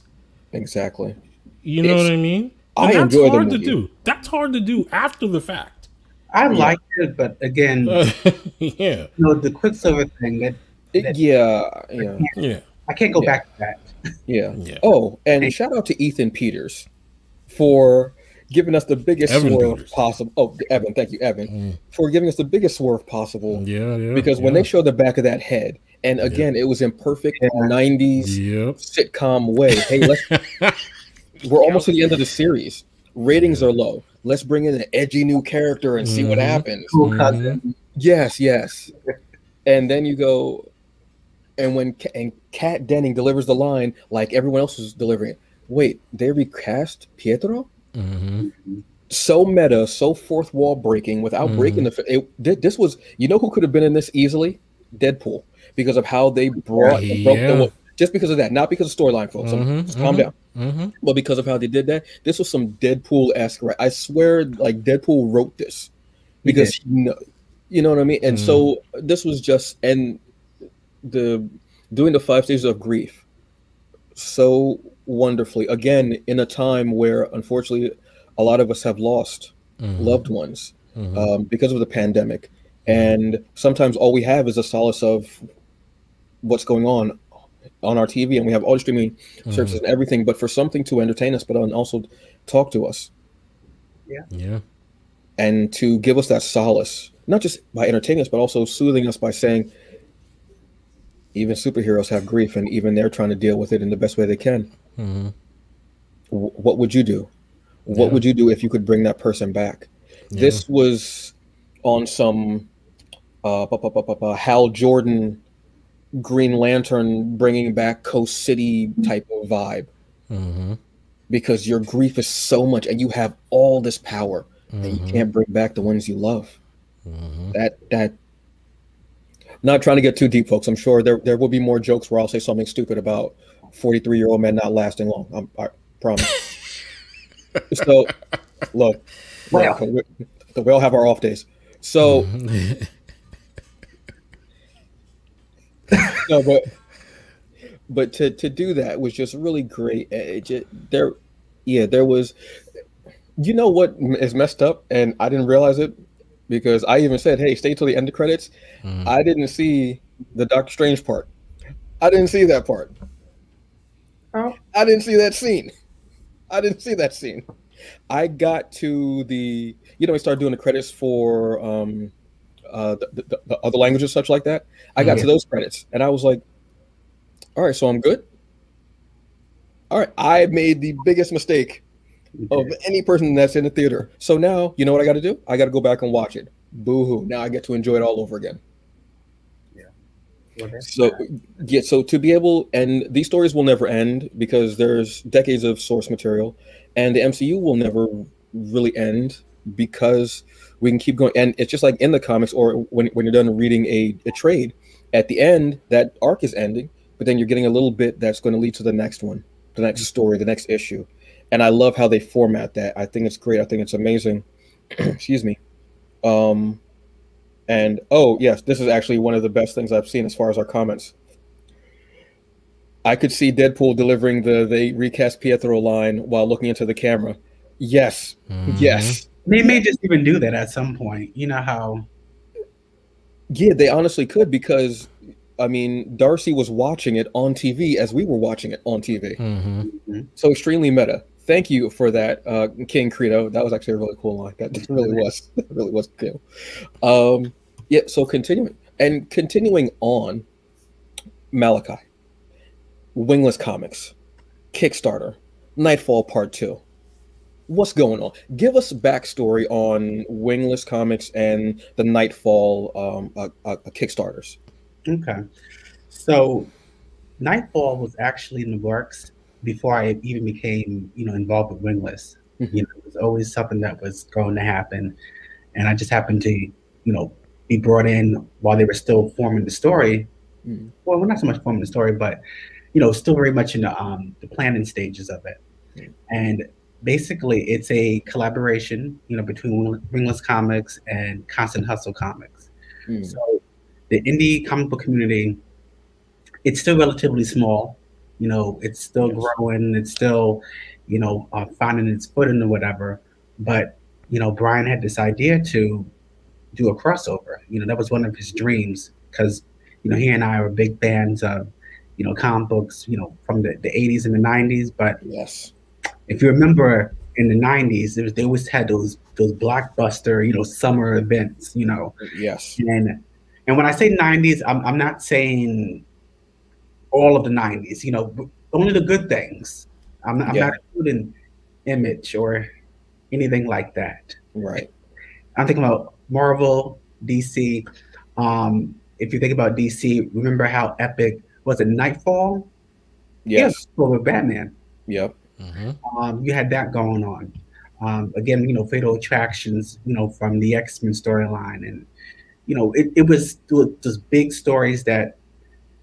Exactly. You know it's, what I mean? And I that's enjoy hard the movie. to do. That's hard to do after the fact. I yeah. liked it, but again, uh, yeah, you know, the Quicksilver thing. That, that yeah, yeah, I yeah. I can't go yeah. back to that. Yeah. yeah. Oh, and hey. shout out to Ethan Peters for giving us the biggest Evan swerve Peters. possible. Oh, Evan, thank you, Evan, mm. for giving us the biggest swerve possible. Yeah, yeah. Because yeah. when they show the back of that head, and again, yeah. it was in perfect yeah. nineties yep. sitcom way. Hey, let's. We're almost to the end of the series. Ratings are low. Let's bring in an edgy new character and mm-hmm. see what happens. Mm-hmm. Yes, yes. And then you go, and when and Kat Dennings delivers the line like everyone else was delivering it. Wait, they recast Pietro? Mm-hmm. So meta, so fourth wall breaking without mm-hmm. breaking the. It, this was, you know, who could have been in this easily? Deadpool, because of how they brought yeah. broke the. Just because of that, not because of storyline, folks. Mm-hmm, just calm mm-hmm, down. Mm-hmm. But because of how they did that, this was some Deadpool-esque, right? I swear, like, Deadpool wrote this. Because, he he know, you know what I mean? And mm-hmm. so this was just, and the doing the five stages of grief so wonderfully. Again, in a time where, unfortunately, a lot of us have lost mm-hmm. loved ones mm-hmm. um, because of the pandemic. Mm-hmm. And sometimes all we have is a solace of what's going on on our T V, and we have all the streaming mm-hmm. services and everything, but for something to entertain us, but also talk to us. Yeah. Yeah. And to give us that solace, not just by entertaining us, but also soothing us by saying, even superheroes have grief, and even they're trying to deal with it in the best way they can. Mm-hmm. W- what would you do? What yeah. would you do if you could bring that person back? Yeah. This was on some uh, bu- bu- bu- bu- bu- Hal Jordan Green Lantern bringing back Coast City type of vibe mm-hmm. because your grief is so much and you have all this power mm-hmm. and you can't bring back the ones you love. Mm-hmm. That that. Not trying to get too deep, folks. I'm sure there there will be more jokes where I'll say something stupid about forty-three year old men not lasting long. I'm, I promise. So, look, wow. look, we all have our off days. So. Mm-hmm. No, but but to to do that was just really great. It just, there, yeah, there was. You know what is messed up, and I didn't realize it because I even said, "Hey, stay till the end of credits." Mm. I didn't see the Doctor Strange part. I didn't see that part. Oh. I didn't see that scene. I didn't see that scene. I got to the, you know, we started doing the credits for. Um, Uh, the, the, the other languages, such like that. I got mm-hmm. to those credits, and I was like, "All right, so I'm good." All right, I made the biggest mistake of any person that's in the theater. So now, you know what I got to do? I got to go back and watch it. Boo hoo! Now I get to enjoy it all over again. Yeah. Well, so yeah, so to be able, and these stories will never end because there's decades of source material, and the M C U will never really end because. We can keep going, and it's just like in the comics, or when when you're done reading a, a trade, at the end that arc is ending, but then you're getting a little bit that's going to lead to the next one, the next story, the next issue, and I love how they format that. I think it's great. I think it's amazing. Excuse me. Um, and oh yes, this is actually one of the best things I've seen as far as our comments. I could see Deadpool delivering the they recast Pietro line while looking into the camera. Yes, mm-hmm. yes. They may just even do that at some point. You know how? Yeah, they honestly could because, I mean, Darcy was watching it on T V as we were watching it on T V. Mm-hmm. So extremely meta. Thank you for that, uh, King Credo. That was actually a really cool line. That really was. That really was cool. Um, yeah, so continuing. And continuing on, Malachi, Wingless Comics, Kickstarter, Nightfall Part two. What's going on? Give us backstory on Wingless Comics and the Nightfall um, uh, uh, Kickstarters. Okay. So Nightfall was actually in the works before I even became, you know, involved with Wingless. Mm-hmm. You know, it was always something that was going to happen. And I just happened to, you know, be brought in while they were still forming the story. Mm. Well, well, not so much forming the story, but, you know, still very much in the, um, the planning stages of it. Mm. And basically, it's a collaboration, you know, between Wingless Comics and Constant Hustle Comics. Mm. So the indie comic book community, it's still relatively small. You know, it's still yes. growing. It's still, you know, uh, finding its footing or whatever. But, you know, Brian had this idea to do a crossover. You know, that was one of his dreams because, you know, he and I are big fans of, you know, comic books, you know, from the, the eighties and the nineties. But yes, if you remember in the nineties, there was, they always had those those blockbuster, you know, summer events, you know. Yes. And and when I say nineties, I'm I'm not saying all of the nineties, you know, only the good things. I'm, I'm yeah. not including Image or anything like that. Right. I'm thinking about Marvel, D C. Um, if you think about D C, remember how epic was it? Nightfall. Yes. Yeah, with Batman. Yep. Mm-hmm. Um, you had that going on. Um, again, you know, Fatal Attractions, you know, from the X-Men storyline, and you know, it, it was those big stories that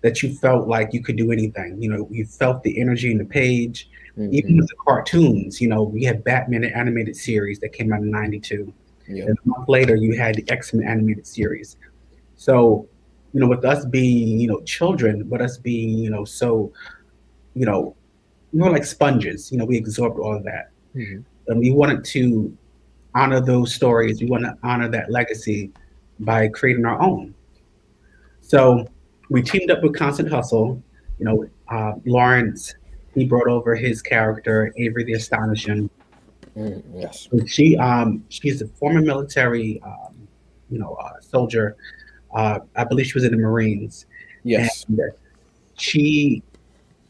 that you felt like you could do anything. You know, you felt the energy in the page. Mm-hmm. Even with the cartoons, you know, we had Batman, the animated series that came out in ninety-two. Yep. And a month later, you had the X-Men animated series. So, you know, with us being, you know, children, with us being, you know, so, you know, we were like sponges. You know, we absorbed all of that. Mm-hmm. And we wanted to honor those stories. We want to honor that legacy by creating our own. So we teamed up with Constant Hustle. You know, uh, Lawrence, he brought over his character, Avery the Astonishing. Mm, yes. She um she's a former military um you know uh, soldier. Uh, I believe she was in the Marines. Yes. And she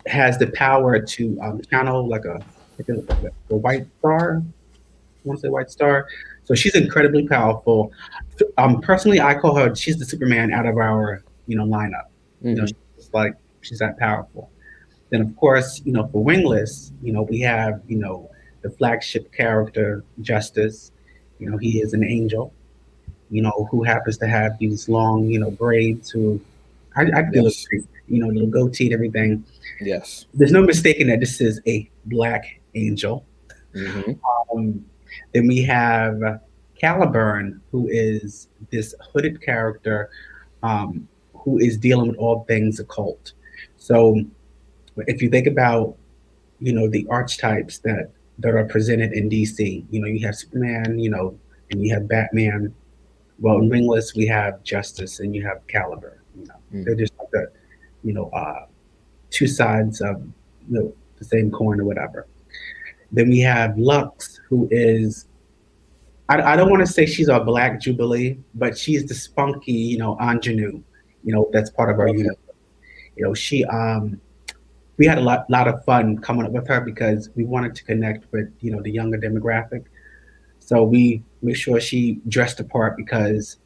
has the power to um, channel like a, like a, a white star. I want to say white star. So she's incredibly powerful. Um, personally, I call her she's the Superman out of our you know lineup. Mm-hmm. You know, she's like she's that powerful. Then of course, you know, for Wingless, you know, we have you know. the flagship character, Justice. You know, he is an angel, you know, who happens to have these long, you know, braids who, I, I feel, yes. you know, little goatee and everything. Yes. There's no mistaking that this is a black angel. Mm-hmm. Um, then we have Caliburn, who is this hooded character um, who is dealing with all things occult. So if you think about, you know, the archetypes that, that are presented in D C. You know, you have Superman, you know, and you have Batman. Well, in Wingless, we have Justice and you have Caliburn. You know, mm. they're just like the, you know, uh, two sides of you know, the same coin or whatever. Then we have Lux, who is, I, I don't want to say she's our Black Jubilee, but she's the spunky, you know, ingenue, you know, that's part of our okay. universe. You know, she, um, we had a lot, lot of fun coming up with her because we wanted to connect with, you know, the younger demographic. So we made sure she dressed the part because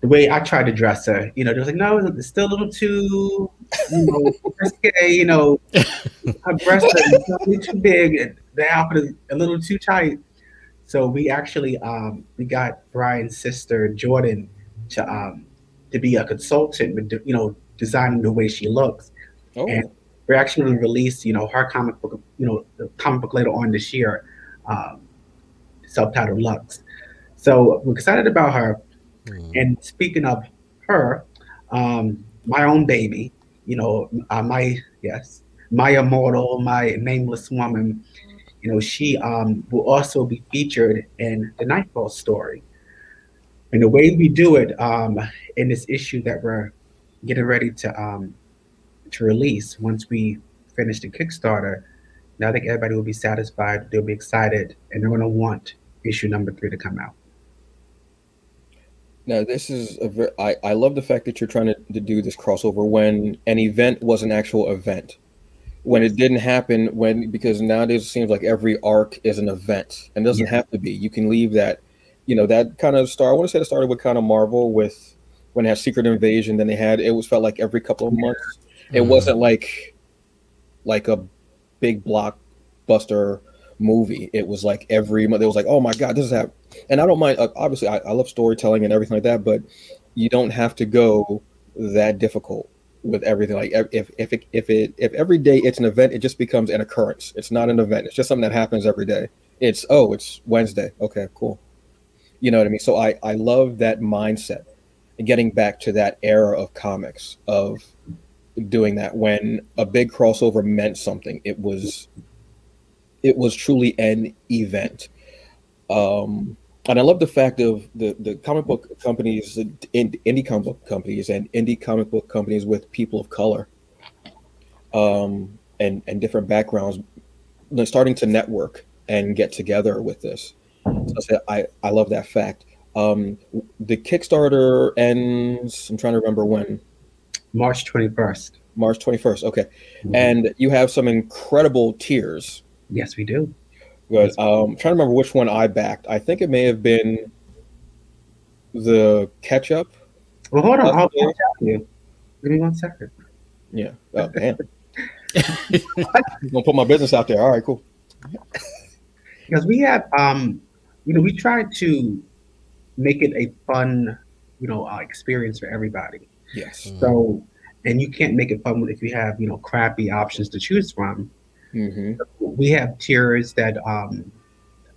the way I tried to dress her, you know, they was like, no, it's still a little too, you know, risque, you know, her breasts are a little too big and the outfit is a little too tight. So we actually, um, we got Brian's sister, Jordan, to um, to be a consultant with, you know, designing the way she looks. Oh. And we're actually going to release, you know, her comic book, you know, the comic book later on this year, um, subtitled Lux. So we're excited about her. Mm. And speaking of her, um, my own baby, you know, uh, my, yes, my immortal, my nameless woman, you know, she um, will also be featured in the Nightfall story. And the way we do it um, in this issue that we're getting ready to um, to release once we finish the Kickstarter, now I think everybody will be satisfied, they'll be excited, and they're going to want issue number three to come out. Now, this is a very, I, I love the fact that you're trying to, to do this crossover when an event was an actual event, when it didn't happen, when because nowadays it seems like every arc is an event and doesn't yeah. have to be. You can leave that, you know, that kind of star. I want to say it started with kind of Marvel with when they had Secret Invasion, then they had it was felt like every couple of months. It wasn't like like a big blockbuster movie. It was like every month, it was like, oh my God, this is happening. And I don't mind, obviously, I, I love storytelling and everything like that, but you don't have to go that difficult with everything. Like if if it, if it if every day it's an event, it just becomes an occurrence. It's not an event. It's just something that happens every day. It's, oh, it's Wednesday. Okay, cool. You know what I mean? So I, I love that mindset and getting back to that era of comics, of doing that when a big crossover meant something. It was it was truly an event. Um, and I love the fact of the, the comic book companies, the indie comic book companies and indie comic book companies with people of color um, and, and different backgrounds, they're starting to network and get together with this. So I, I love that fact. Um, the Kickstarter ends, I'm trying to remember when. March twenty-first. March twenty-first, okay. Mm-hmm. And you have some incredible tiers. Yes, we do. But um, I'm trying to remember which one I backed. I think it may have been the ketchup. Well, hold on. I'll catch up to you. Give me one second. Yeah. Oh, damn. I'm going to put my business out there. All right, cool. Because we have, um, you know, we try to make it a fun, you know, uh, experience for everybody. Yes. Mm-hmm. So, and you can't make it fun if you have, you know, crappy options to choose from. Mm-hmm. We have tiers that um,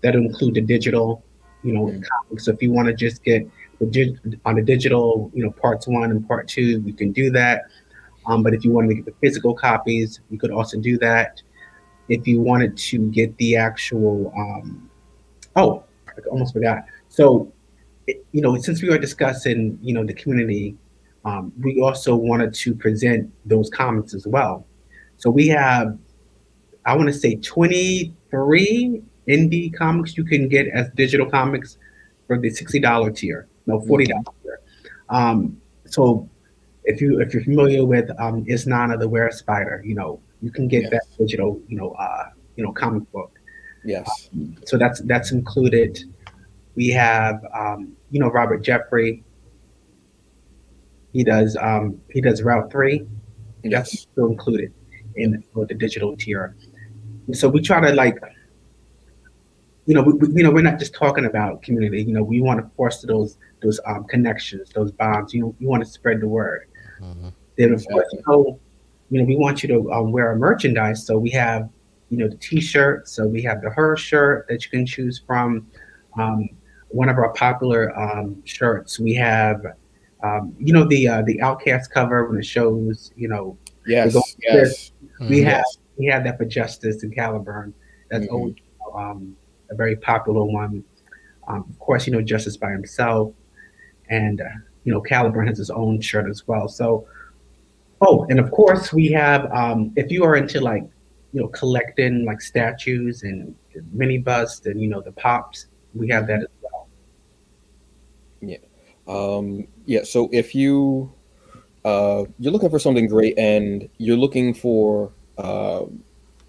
that include the digital, you know, mm-hmm. comics. So if you want to just get the dig- on the digital, you know, parts one and part two, we can do that. Um, but if you wanted to get the physical copies, you could also do that. If you wanted to get the actual, um, oh, I almost forgot. So, it, you know, since we were discussing, you know, the community, um, we also wanted to present those comics as well. So we have, I want to say twenty-three indie comics you can get as digital comics for the sixty dollars tier, no, forty dollars tier. Um, so if, you, if you're familiar with um, Isnana the Were Spider, you know, you can get yes. that digital, you know, uh, you know, comic book. Yes. Um, so that's that's included. We have, um, you know, Robert Jeffrey. He does um, he does Route Three. Yes. That's still included in the digital tier. So we try to like, you know, we, we, you know, we're not just talking about community. You know, we want to foster those those um, connections, those bonds. You know, you want to spread the word. Mm-hmm. Then of course, you know, you know, we want you to um, wear our merchandise. So we have, you know, the T-shirt. So we have the Her shirt that you can choose from. Um, one of our popular um, shirts. We have, um, you know, the uh, the Outcast cover when it shows, you know, yes, yes. Mm-hmm. We have. We had that for Justice and Caliburn. That's mm-hmm. always, um, a very popular one. Um, of course, you know, Justice by himself. And, uh, you know, Caliburn has his own shirt as well. So, oh, and of course we have, um, if you are into like, you know, collecting like statues and mini busts and, you know, the pops, we have that as well. Yeah. Um, yeah. So if you, uh, you're looking for something great and you're looking for, Uh,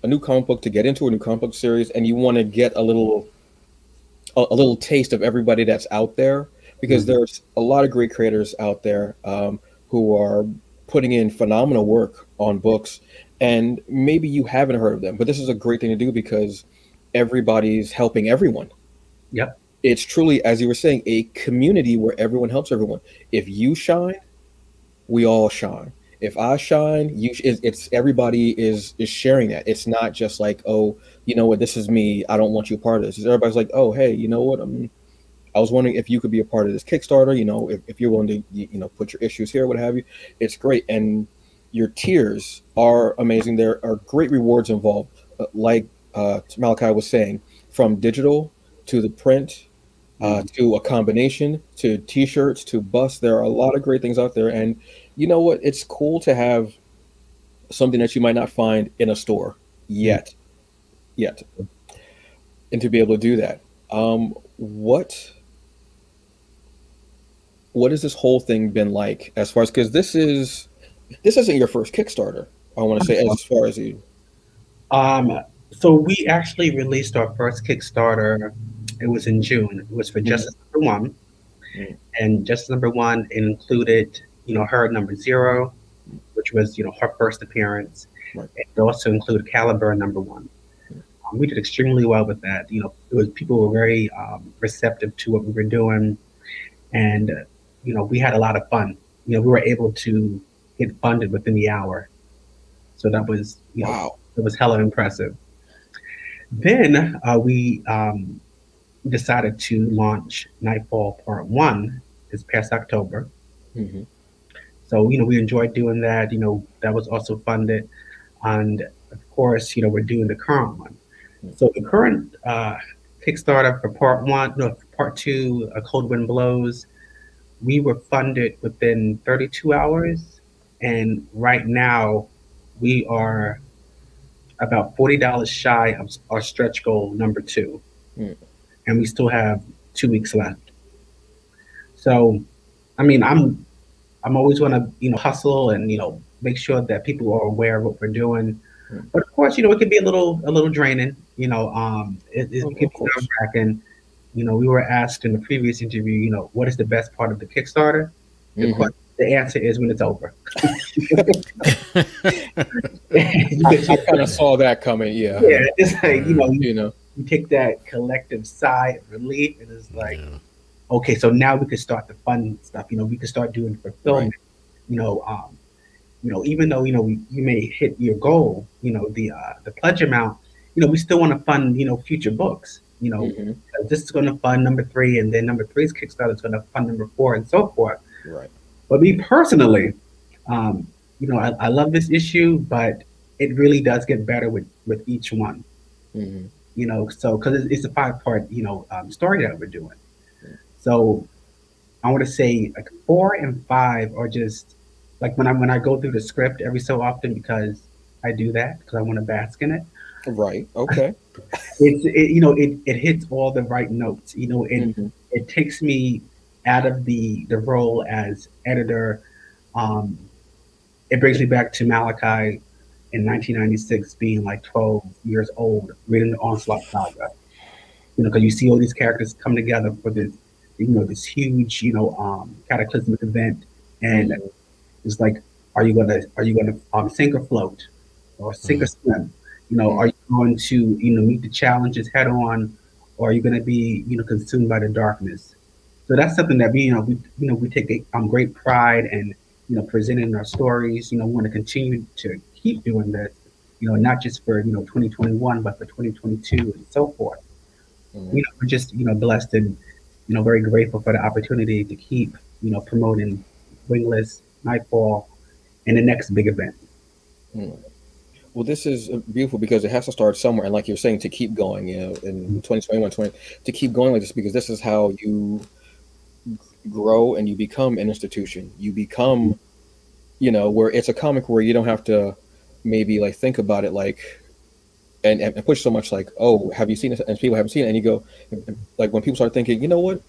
a new comic book to get into, a new comic book series, and you want to get a little a, a little taste of everybody that's out there, because mm-hmm. there's a lot of great creators out there um, who are putting in phenomenal work on books, and maybe you haven't heard of them, but this is a great thing to do because everybody's helping everyone. Yep. It's truly, as you were saying, a community where everyone helps everyone. If you shine, we all shine. If I shine, you sh- it's everybody is is sharing that. It's not just like, oh, you know what, this is me. I don't want you a part of this. Everybody's like, oh, hey, you know what? I mean, I was wondering if you could be a part of this Kickstarter. You know, if, if you're willing to, you know, put your issues here, what have you. It's great, and your tiers are amazing. There are great rewards involved, like uh, Malachi was saying, from digital to the print, uh, mm-hmm. to a combination, to T-shirts, to busts. There are a lot of great things out there, and you know what? It's cool to have something that you might not find in a store yet, yet, and to be able to do that. Um, what what has this whole thing been like as far as, because this is this isn't your first Kickstarter, I want to say, as far as you. Um. So we actually released our first Kickstarter. It was in June. It was for mm-hmm. Justice Number One, mm-hmm. and Justice Number One included, you know, Her Number Zero, which was, you know, her first appearance. Right. It also included Caliburn Number One. Um, we did extremely well with that. You know, it was, people were very um, receptive to what we were doing, and uh, you know, we had a lot of fun. You know, we were able to get funded within the hour, so that was, you know, wow. It was hella impressive. Then uh, we um, decided to launch Nightfall Part One this past October. Mm-hmm. So you know, we enjoyed doing that. You know, that was also funded, and of course, you know, we're doing the current one. So the current uh, Kickstarter for Part One, no, for Part Two, A Cold Wind Blows, we were funded within thirty-two hours, and right now we are about forty dollars shy of our stretch goal number two. Mm. And we still have two weeks left. So, I mean, I'm I'm always going to, you know, hustle and, you know, make sure that people are aware of what we're doing. Mm. But of course, you know, it can be a little a little draining, you know, um, it, it oh, can be nerve-wracking. You know, we were asked in the previous interview, you know, what is the best part of the Kickstarter? Mm-hmm. The question, the answer is when it's over. I, I kind of saw that coming. Yeah. Yeah. It's like, you know, you know, you take that collective sigh of relief, and it's like, yeah. Okay, so now we can start the fun stuff. You know, we can start doing fulfillment. Right. You know, um, you know, even though, you know, we, you may hit your goal, you know, the uh, the pledge amount, you know, we still want to fund, you know, future books. You know, mm-hmm. This is going to fund number three, and then number three's Kickstarter is going to fund number four, and so forth. Right. But me personally, um, you know, I, I love this issue, but it really does get better with, with each one. Mm-hmm. You know, so because it's, it's a five-part, you know, um, story that we're doing. Yeah. So I want to say like four and five are just like when I when I go through the script every so often, because I do that because I want to bask in it. Right. Okay. It's it, you know, it it hits all the right notes. You know, and mm-hmm. it takes me out of the the role as editor. Um, it brings me back to Malachi in nineteen ninety-six, being like twelve years old, reading the Onslaught saga. You know, because you see all these characters come together for this, you know, this huge, you know, um, cataclysmic event, and mm-hmm. it's like, are you gonna are you gonna um, sink or float, or sink mm-hmm. or swim? You know, are you going to, you know, meet the challenges head on, or are you going to be, you know, consumed by the darkness? So that's something that we, you know, we, you know, we take a, um, great pride in, you know, presenting our stories. You know, we want to continue to keep doing this, you know, not just for, you know, twenty twenty-one, but for twenty twenty-two and so forth. Mm-hmm. You know, we're just, you know, blessed and, you know, very grateful for the opportunity to keep, you know, promoting Wingless, Nightfall, and the next big event. Mm-hmm. Well, this is beautiful because it has to start somewhere. And like you're saying, to keep going, you know, in twenty twenty-one, twenty, to keep going like this, because this is how you grow and you become an institution. You become, you know, where it's a comic where you don't have to maybe like think about it, like, and, and push so much like, oh, have you seen this? And people haven't seen it. And you go, like when people start thinking, you know what,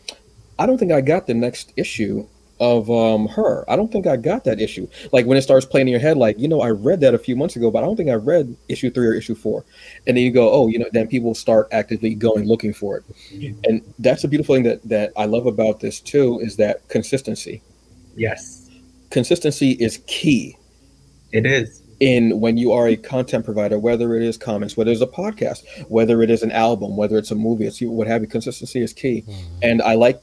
I don't think I got the next issue of um Her. I don't think I got that issue. Like when it starts playing in your head, like, you know, I read that a few months ago, but I don't think I read issue three or issue four. And then you go, oh, you know, then people start actively going looking for it. Mm-hmm. And that's a beautiful thing that that I love about this too, is that consistency. Yes. Consistency is key. It is. In when you are a content provider, whether it is comics, whether it's a podcast, whether it is an album, whether it's a movie, it's what have you, consistency is key. Mm-hmm. And I like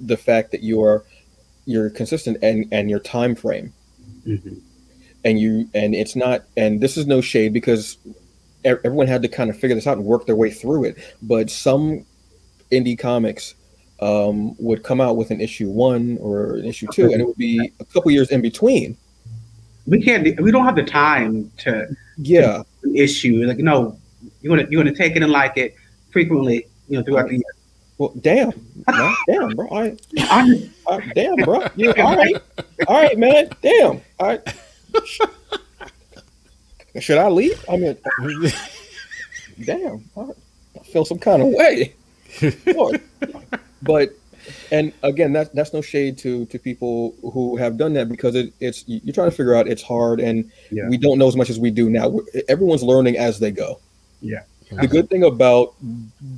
the fact that you are you're consistent and, and your time frame mm-hmm. and you, and it's not, and this is no shade because everyone had to kind of figure this out and work their way through it. But some indie comics um, would come out with an issue one or an issue two, and it would be a couple years in between. We can't, we don't have the time to yeah to an issue. Like, no, you're going to, you're going to take it and like it frequently, you know, throughout the year. Well, damn, man. damn, bro. All right. I, I, damn, bro. Yeah, all right. All right, man. Damn. All right. Should I leave? I mean, damn. All right. I feel some kind of way. Lord. But, and again, that, that's no shade to, to people who have done that, because it, it's, you're trying to figure out, it's hard, and yeah. we don't know as much as we do now. We're, everyone's learning as they go. Yeah. The good thing about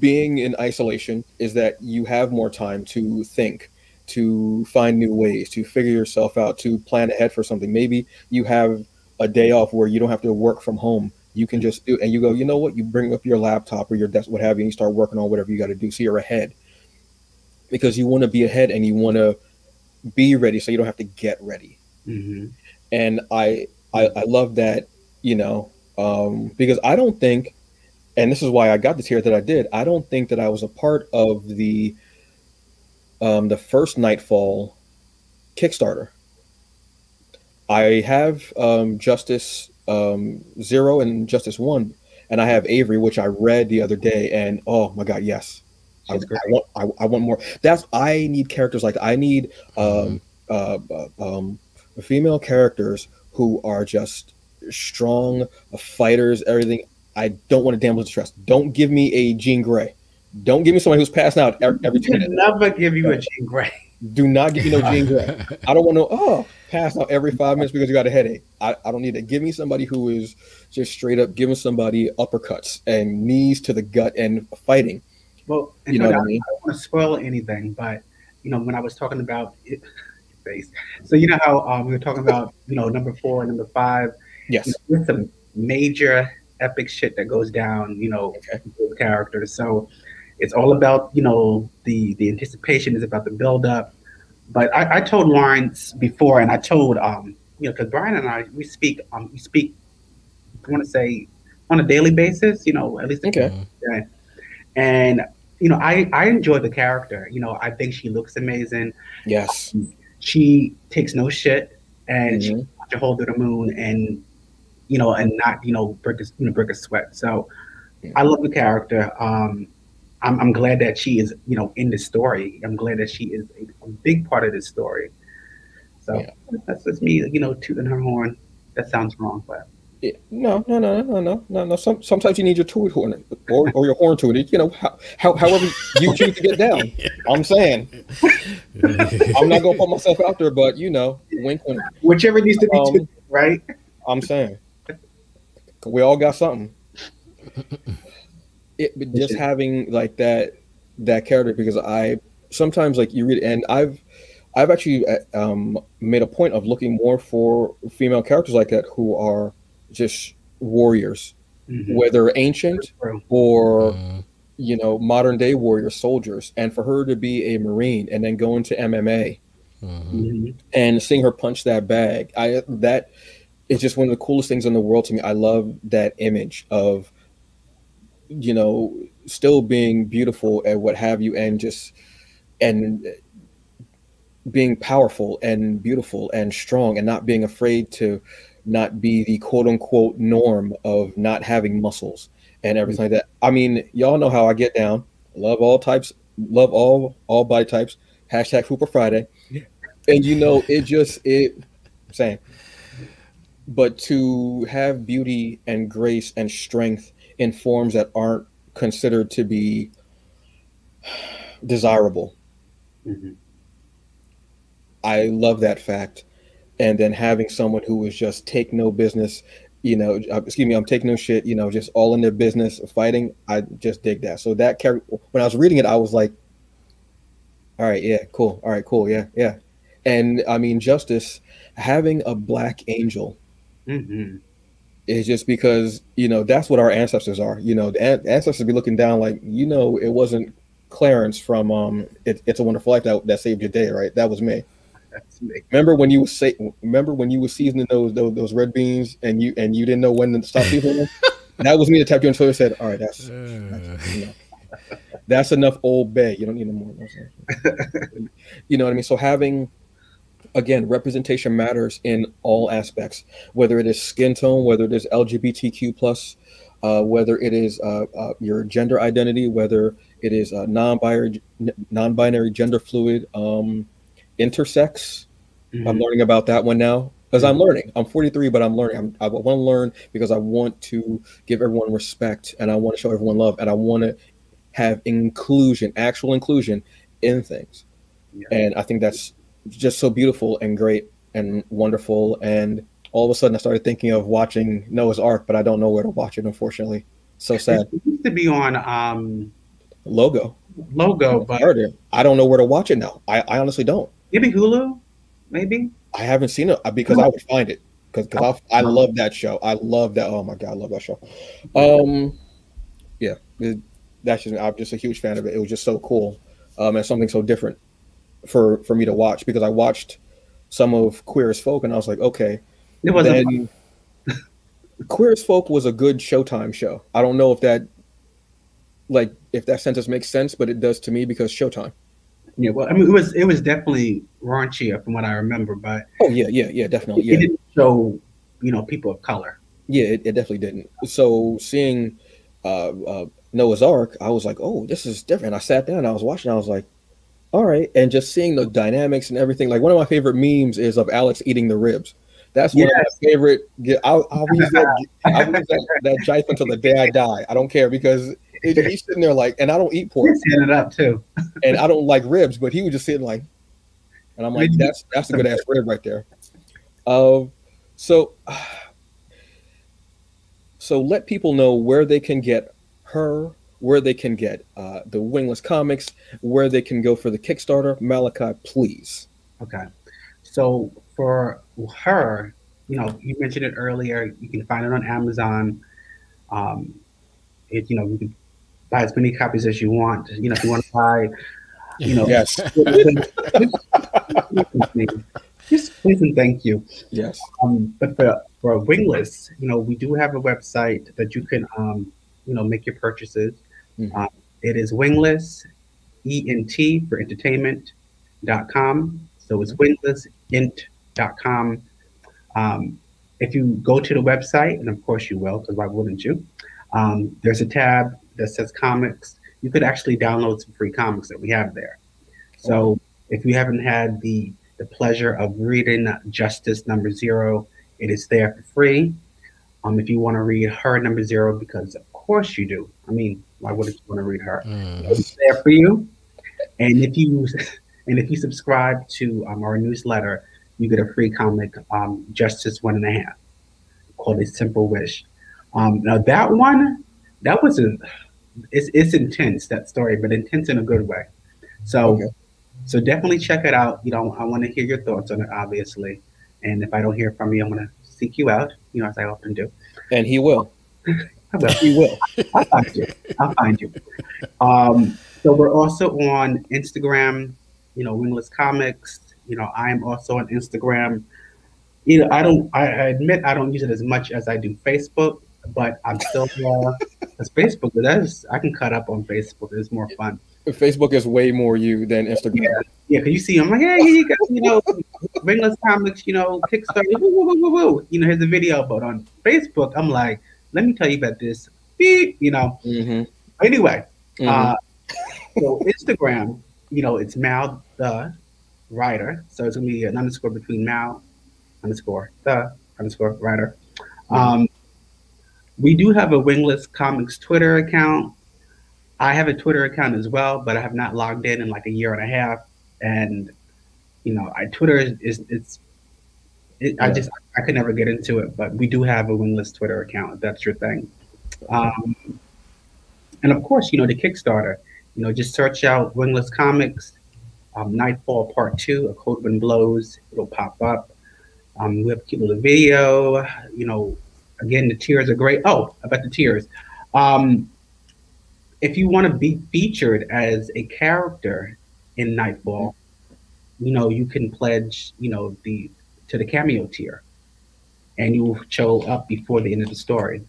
being in isolation is that you have more time to think, to find new ways, to figure yourself out, to plan ahead for something. Maybe you have a day off where you don't have to work from home you can just do, and you go, you know what, you bring up your laptop or your desk, what have you, and you start working on whatever you got to do. So you're ahead, because you want to be ahead and you want to be ready, so you don't have to get ready. Mm-hmm. And I, I, I love that, you know, um, because I don't think, and this is why I got the tier that I did, I don't think that I was a part of the, um, the first Nightfall Kickstarter. I have um, Justice um, Zero and Justice One, and I have Avery, which I read the other day, and oh my God, yes, I, I want, I, I want more. That's, I need characters like that. I need um, uh, um, female characters who are just strong fighters. Everything. I don't want to damage the stress. Don't give me a Jean Grey. Don't give me somebody who's passing out every, every two minutes. Never give you a Jean Grey. Do not give me no Jean Grey. I don't want to oh pass out every five minutes because you got a headache. I, I don't need that. Give me somebody who is just straight up giving somebody uppercuts and knees to the gut and fighting. Well, and you know, I, what I mean? I don't want to spoil anything, but you know, when I was talking about it, face. So you know how um, we were talking about, you know, number four and number five. Yes, you know, there's some major epic shit that goes down. You know, okay. With characters. So. It's all about, you know, the, the anticipation is about the build up. But I, I told Lawrence before, and I told, um, you know, because Brian and I, we speak, um, we speak, I want to say, on a daily basis, you know, at least. Okay. And, you know, I, I enjoy the character. You know, I think she looks amazing. Yes. Um, she takes no shit, and mm-hmm. she wants to hold to the moon and, you know, and not, you know, break a, you know, break a sweat. So yeah. I love the character. Um, I'm, I'm glad that she is, you know, in the story. I'm glad that she is a, a big part of this story. So yeah. that's just me, you know, tooting her horn. That sounds wrong, but yeah. no, no, no, no, no, no, no. Some, sometimes you need your toot horn or, or your horn tooted. You know, how, how, however you choose to get down. I'm saying, I'm not gonna put myself out there, but you know, wink, wink. Whichever needs to be um, tooted, right? I'm saying, we all got something. It, but just having like that that character, because I sometimes like you read, and I've I've actually um, made a point of looking more for female characters like that who are just warriors, mm-hmm. whether ancient or uh, you know modern day warrior soldiers, and for her to be a Marine and then go into M M A uh, and seeing her punch that bag, I that is just one of the coolest things in the world to me. I love that image of. You know, still being beautiful and what have you, and just and being powerful and beautiful and strong, and not being afraid to not be the quote unquote norm of not having muscles and everything mm-hmm. like that. I mean, y'all know how I get down. Love all types, love all all body types. Hashtag Hooper Friday, yeah. And you know, it just it same. But to have beauty and grace and strength. In forms that aren't considered to be desirable. Mm-hmm. I love that fact. And then having someone who is just take no business, you know, excuse me, I'm taking no shit, you know, just all in their business fighting. I just dig that. So that character, when I was reading it, I was like, all right, yeah, cool. All right, cool. Yeah. Yeah. And I mean, Justice having a black angel. Mm-hmm. It's just because, you know, that's what our ancestors are. You know, the an- ancestors be looking down like, you know, it wasn't Clarence from um, it, It's a Wonderful Life that, that saved your day, right? That was me. That's me. Remember when you was sa- remember when you was seasoning those, those those red beans and you and you didn't know when to stop seasoning them? That was me that tapped you on the shoulder and said, all right, that's that's, you know, that's enough Old Bay. You don't need no more. You know what I mean? So having... Again, representation matters in all aspects, whether it is skin tone, whether it is L G B T Q plus, uh, whether it is uh, uh, your gender identity, whether it is uh, non-binary, non-binary gender fluid, um, intersex. Mm-hmm. I'm learning about that one now because I'm learning. I'm forty-three, but I'm learning. I'm, I want to learn because I want to give everyone respect and I want to show everyone love and I want to have inclusion, actual inclusion in things. Yeah. And I think that's just so beautiful and great and wonderful. And all of a sudden I started thinking of watching Noah's Ark, but I don't know where to watch it, unfortunately. So sad. It used to be on um Logo. Logo, but I don't know where to watch it now. I, I honestly don't. Maybe Hulu? Maybe? I haven't seen it because oh. I would find it. because I, I love that show. I love that. Oh my god, I love that show. Um, yeah, it, that's just I'm just a huge fan of it. It was just so cool, um, and something so different for for me to watch, because I watched some of Queer as Folk and I was like, okay, it wasn't. Queer as Folk was a good Showtime show. I don't know if that, like, if that sentence makes sense, but it does to me because Showtime. Yeah, well, I mean, it was it was definitely raunchier from what I remember, but oh yeah, yeah, yeah, definitely. Yeah. It didn't show, you know, people of color. Yeah, it, it definitely didn't. So seeing uh, uh, Noah's Ark, I was like, oh, this is different. I sat down, I was watching, I was like, all right, and just seeing the dynamics and everything. Like, one of my favorite memes is of Alex eating the ribs. That's one yes. of my favorite. I'll, I'll use that, I'll use that, that jife until the day I die. I don't care, because he's it, sitting there like, and I don't eat pork. He's it up too. And I don't like ribs, but he was just sitting like, and I'm like, that's that's a good ass rib right there. Um, so, so let people know where they can get Her, where they can get uh, the Wingless Comics, where they can go for the Kickstarter. Malachi, please. Okay, so for Her, you know, you mentioned it earlier, you can find it on Amazon. Um, it, you know, you can buy as many copies as you want. You know, if you want to buy, you know, yes. Just please and thank you. Yes. Um, but for, for Wingless, you know, we do have a website that you can, um, you know, make your purchases. Mm-hmm. Um, it is Wingless, E N T for entertainment, dot com. So it's Wingless, int. Dot com. Um, if you go to the website, and of course you will, because why wouldn't you? Um, there's a tab that says comics. You could actually download some free comics that we have there. So if you haven't had the, the pleasure of reading Justice number zero, it is there for free. Um, if you want to read Her number zero, because of course you do. I mean, why wouldn't you want to read Her? Mm. It's there for you. And if you and if you subscribe to um, our newsletter, you get a free comic, um, Justice One and a Half, called A Simple Wish. Um, now that one, that was a, it's, it's intense, that story, but intense in a good way. So, okay. so definitely check it out. You know, I want to hear your thoughts on it, obviously. And if I don't hear from you, I'm going to seek you out, you know, as I often do. And he will. I will. He will. I'll find you. I'll find you. Um, so we're also on Instagram, you know, Wingless Comics. You know, I am also on Instagram. You know, I don't. I admit I don't use it as much as I do Facebook, but I'm still there. Because Facebook, that is, I can cut up on Facebook. It's more fun. Facebook is way more you than Instagram. Yeah, yeah. Because you see, I'm like, hey, here you go. You know, Wingless Comics. You know, Kickstarter. Woo, woo, woo, woo, woo. You know, here's the video. But on Facebook, I'm like, let me tell you about this. Beep. You know. Mm-hmm. Anyway, mm-hmm. uh, so Instagram. You know, it's Mal the Writer, so it's gonna be an underscore between now underscore the underscore writer. Um, we do have a Wingless Comics Twitter account. I have a Twitter account as well, but I have not logged in in like a year and a half. And you know, I Twitter is, is it's it, yeah. I just I could never get into it. But we do have a Wingless Twitter account, if that's your thing. Um, and of course, you know, the Kickstarter. You know, just search out Wingless Comics. Um, Nightfall Part Two, A Cold Wind Blows. It'll pop up. Um, we have a cute little video. You know, again, the tiers are great. Oh, about the tiers. Um, if you want to be featured as a character in Nightfall, you know, you can pledge, you know, the to the cameo tier, and you will show up before the end of the story.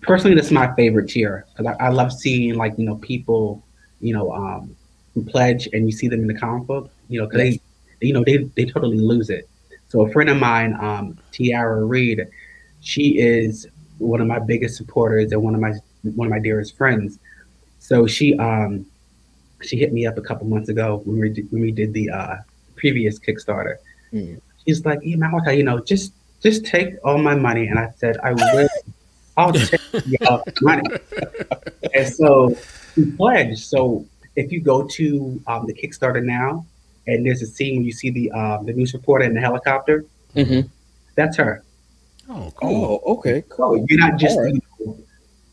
Personally, that's my favorite tier, because I, I love seeing, like, you know, people, you know, um. pledge, and you see them in the comic book, you know, because they, you know, they, they totally lose it. So a friend of mine, um, Tiara Reed, she is one of my biggest supporters and one of my one of my dearest friends. So she um, she hit me up a couple months ago when we did, when we did the uh, previous Kickstarter. Mm. She's like, yeah, Malachi, you know, just just take all my money, and I said, I will. I'll take your money. And so she pledged. So if you go to um, the Kickstarter now, and there's a scene where you see the um, the news reporter in the helicopter, mm-hmm. that's her. Oh, cool. Oh, okay, cool. So you're not just right. you, know,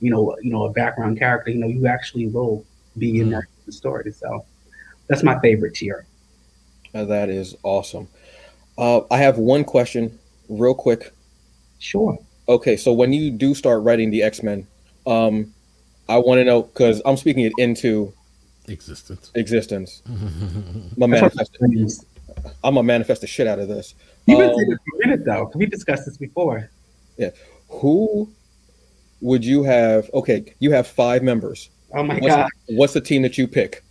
you know you know a background character. You know, you actually will be in mm. that story. So that's my favorite tier. That is awesome. Uh, I have one question real quick? Sure. Okay, so when you do start writing the X-Men, um, I want to know, because I'm speaking it into existence. Existence. My manifesting. I'm gonna manifest the shit out of this. You've been saying this for a minute, though. We discussed this before. Yeah. Who would you have? Okay, you have five members. Oh my what's, god! What's the team that you pick?